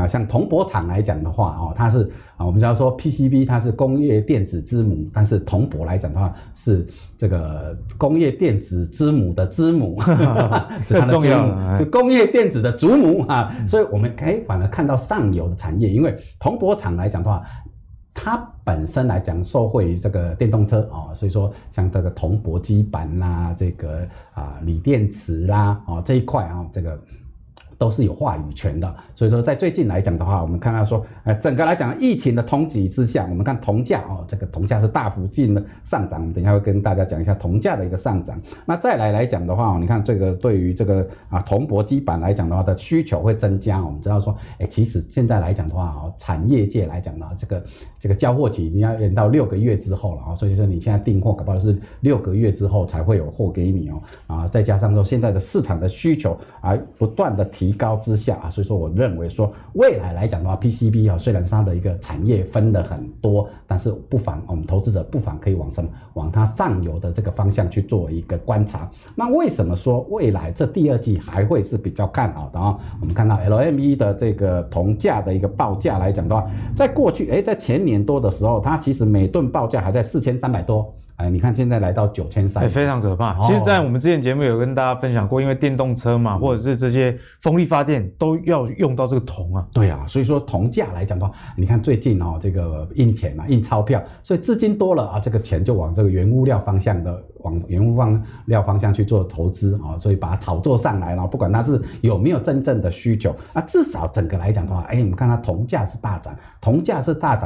像铜箔厂来讲的话它是我们要说 PCB 它是工业电子之母，但是铜箔来讲的话是这个工业电子之母的之母，是它的祖母，是工业电子的祖母所以我们反而看到上游的产业，因为铜箔厂来讲的话。它本身来讲受惠于这个电动车所以说像这个铜箔基板啦，这个锂电池啦这一块这个都是有话语权的。所以说在最近来讲的话，我们看到说，整个来讲疫情的冲击之下，我们看铜价哦，这个铜价是大幅进的上涨，我们等一下会跟大家讲一下铜价的一个上涨。那再来讲的话，你看这个对于这个铜箔基板来讲的话的需求会增加。我们知道说，其实现在来讲的话哦，产业界来讲呢，这个交货期你要延到6个月之后了啊，所以说你现在订货搞不好是6个月之后才会有货给你哦啊，再加上说现在的市场的需求啊不断的提高之下啊，所以说我认为说未来来讲的话 ，PCB 啊虽然是它的一个产业分的很多，但是不妨我们投资者不妨可以往它上游的这个方向去做一个观察。那为什么说未来这第二季还会是比较看好的啊？我们看到 LME 的这个铜价的一个报价来讲的话，在过去在前年多的时候，它其实每吨报价还在4300多。你看现在来到9300，非常可怕。其实，在我们之前节目有跟大家分享过，因为电动车嘛，或者是这些风力发电都要用到这个铜啊。对啊，所以说铜价来讲的话，你看最近哦，这个印钱嘛，印钞票，所以资金多了啊，这个钱就往这个原物料方向去做投资啊，所以把它炒作上来了，不管它是有没有真正的需求啊，至少整个来讲的话，我们看它铜价是大涨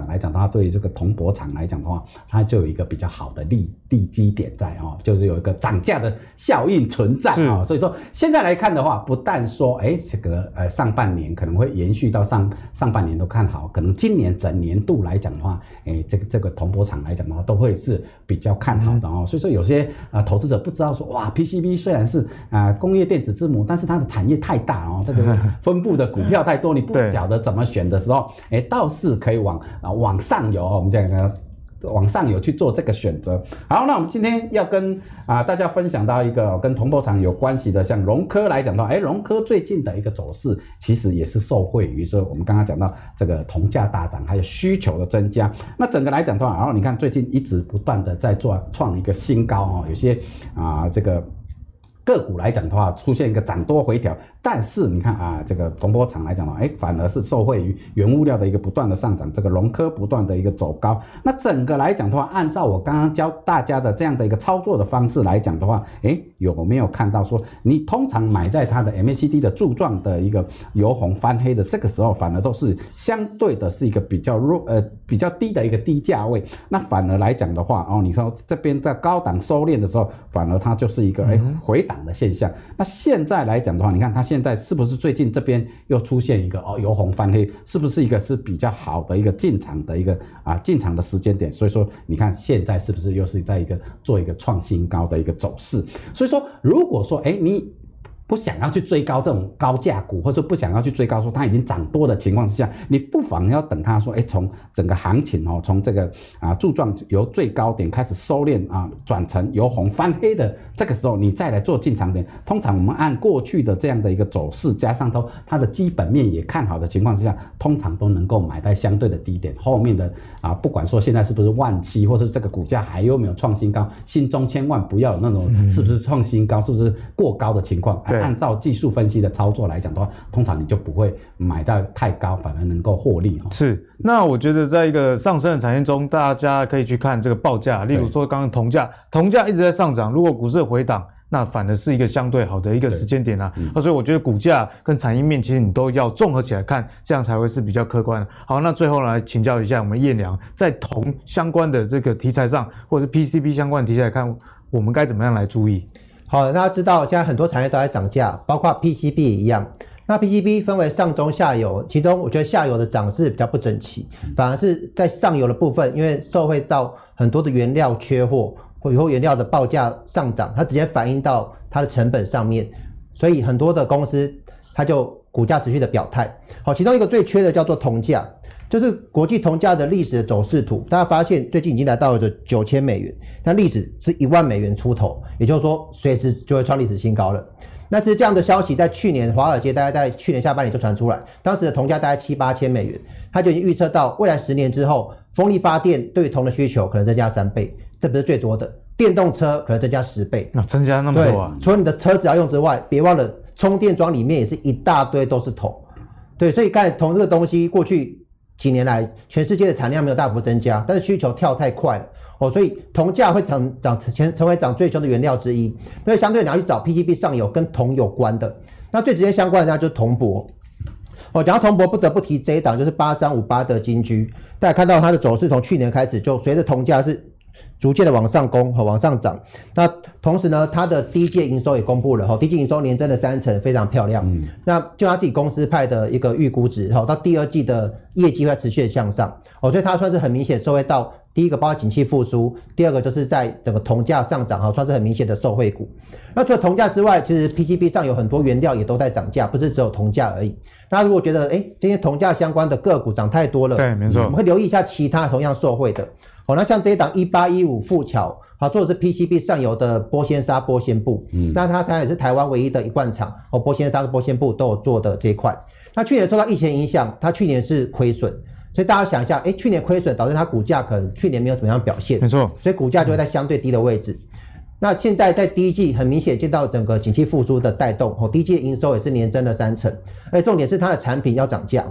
来讲的话，对于这个铜箔厂来讲的话，它就有一个比较好的利基点在啊，就是有一个涨价的效应存在啊，所以说现在来看的话，不但说这个上半年可能会延续到上半年都看好，可能今年整年度来讲的话，这个铜箔厂来讲的话，都会是比较看好的哦，所以说有些投资者不知道说哇 ，PCB 虽然是工业电子之母，但是它的产业太大哦，这个分布的股票太多，你不晓得怎么选的时候，倒是可以往上游哦，我们这样往上有去做这个选择。好，那我们今天要跟大家分享到一个跟铜箔厂有关系的，像融科来讲到，融科最近的一个走势其实也是受惠于说我们刚刚讲到这个铜价大涨，还有需求的增加。那整个来讲的话，然后你看最近一直不断的在创一个新高哦，有些这个个股来讲的话，出现一个涨多回调，但是你看这个铜箔厂来讲的话，反而是受惠于原物料的一个不断的上涨，这个融科不断的一个走高。那整个来讲的话，按照我刚刚教大家的这样的一个操作的方式来讲的话，有没有看到说你通常买在它的 MACD 的柱状的一个由红翻黑的这个时候，反而都是相对的是一个比较低的一个低价位。那反而来讲的话哦，你说这边在高档收敛的时候，反而它就是一个回档的现象。那现在来讲的话，你看它现在是不是最近这边又出现一个由红翻黑，是不是一个是比较好的一个进场的一个进场的时间点？所以说你看现在是不是又是在一个做一个创新高的一个走势？所以说如果说你不想要去追高这种高价股，或者不想要去追高说它已经涨多的情况之下，你不妨要等它说从整个行情哦，从这个柱状由最高点开始收敛转成由红翻黑的这个时候，你再来做进场点。通常我们按过去的这样的一个走势，加上它的基本面也看好的情况之下，通常都能够买在相对的低点。后面的不管说现在是不是万7，或是这个股价还有没有创新高，心中千万不要有那种是不是创新高、是不是过高的情况。按照技术分析的操作来讲的话，通常你就不会买到太高，反而能够获利哦。是，那我觉得在一个上升的产业中，大家可以去看这个报价，例如说刚刚铜价一直在上涨，如果股市回档，那反而是一个相对好的一个时间点啊。所以我觉得股价跟产业面其实你都要综合起来看，这样才会是比较客观的。好，那最后来请教一下我们彦良，在铜相关的这个题材上，或者是 PCB 相关的题材看，我们该怎么样来注意？好，大家知道现在很多产业都在涨价，包括 PCB 也一样。那 PCB 分为上中下游，其中我觉得下游的涨势比较不整齐，反而是在上游的部分，因为受惠到很多的原料缺货，或以后原料的报价上涨，它直接反映到它的成本上面，所以很多的公司它就股价持续的表态。好，其中一个最缺的叫做铜价，就是国际铜价的历史的走势图，大家发现最近已经来到了9000美元，但历史是10000美元出头，也就是说随时就会创历史新高了。那其实这样的消息在去年华尔街大概在去年下半年就传出来，当时的铜价大概7-8千美元，他就已经预测到未来10年之后，风力发电对于铜的需求可能增加3倍，这不是最多的，电动车可能增加10倍，那增加那么多啊！除了你的车子要用之外，别忘了充电桩里面也是一大堆都是铜。对，所以看铜这个东西过去几年来全世界的产量没有大幅增加，但是需求跳太快了哦，所以铜价会成为涨最凶的原料之一。那相对你要去找 PCB 上游跟铜有关的，那最直接相关的就是铜箔。我讲到铜箔，不得不提这一档，就是8358的金居。大家看到它的走势，从去年开始就随着铜价是逐渐的往上攻和往上涨。那同时呢，它的第一季营收也公布了哈，第一季营收年增了3成，非常漂亮。那就它自己公司派的一个预估值哈，到第二季的业绩会持续的向上哦，所以它算是很明显受惠到第一个包括景气复苏，第二个就是在整个铜价上涨哈，算是很明显的受惠股。那除了铜价之外，其实 PCB 上有很多原料也都在涨价，不是只有铜价而已。那如果觉得哎，今天铜价相关的个股涨太多了，对，没错，我们会留意一下其他同样受惠的。哦，那像这一档1815富巧，好做的是 PCB 上游的玻纤纱、玻纤布，那它也是台湾唯一的一贯厂，哦，玻纤纱跟玻纤布都有做的这一块。那去年受到疫情影响，它去年是亏损，所以大家想一下，哎，去年亏损导致它股价可能去年没有怎么样表现，没错，所以股价就会在相对低的位置。那现在在第一季很明显见到整个景气复苏的带动，哦，第一季的营收也是年增了3成，而重点是它的产品要涨价。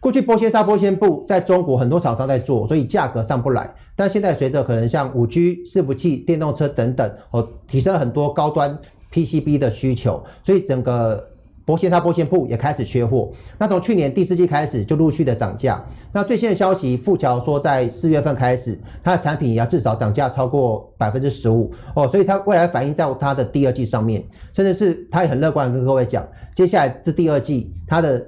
过去玻纤纱、玻纤布在中国很多厂商在做，所以价格上不来。但现在随着可能像 5G、伺服器、电动车等等，哦，提升了很多高端 PCB 的需求，所以整个玻纤纱、玻纤布也开始缺货。那从去年第四季开始就陆续的涨价。那最新的消息，富桥说在4月份开始，它的产品也要至少涨价超过 15% 哦，所以它未来反映在它的第二季上面，甚至是它也很乐观跟各位讲，接下来这第二季它的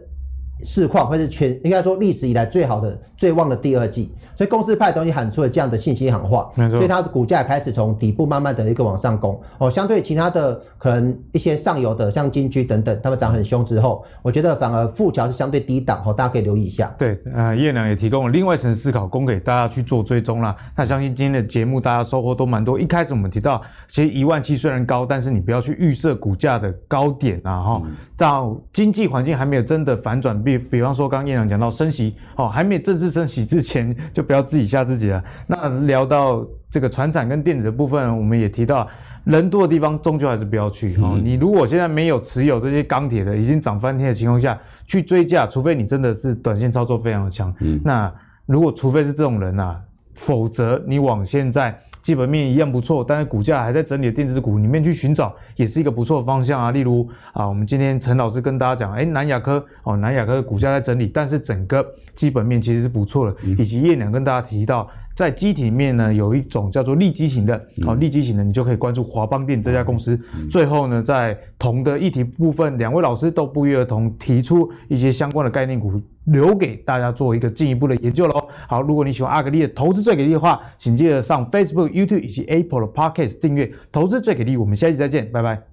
市况会是应该说历史以来最好的、最旺的第二季，所以公司派东西喊出了这样的信息喊话，所以它的股价开始从底部慢慢的一个往上攻哦。相对其他的可能一些上游的，像金居等等，他们涨很凶之后，我觉得反而富桥是相对低档哦，大家可以留意一下。对，叶良也提供了另外一层思考，供给大家去做追踪啦。那相信今天的节目大家收获都蛮多。一开始我们提到，其实17000虽然高，但是你不要去预设股价的高点啊哈，到经济环境还没有真的反转比方说刚燕良讲到升息哦，还没正式升息之前就不要自己吓自己了。那聊到这个传产跟电子的部分，我们也提到人多的地方终究还是不要去哦。你如果现在没有持有这些钢铁的已经涨翻天的情况下去追价，除非你真的是短线操作非常的强，那如果除非是这种人啊，否则你往现在基本面一样不错，但是股价还在整理的电子股里面去寻找，也是一个不错的方向啊。例如啊，我们今天陈老师跟大家讲，南亚科哦，南亚科的股价在整理，但是整个基本面其实是不错的。以及叶良跟大家提到，在基体里面呢，有一种叫做利基型的，好，利基型的你就可以关注华邦电这家公司。最后呢，在铜的议题部分，两位老师都不约而同提出一些相关的概念股，留给大家做一个进一步的研究咯。好，如果你喜欢阿格力的投资最给力的话，请记得上 Facebook、YouTube 以及 Apple 的 Podcast 订阅投资最给力。我们下期再见，拜拜。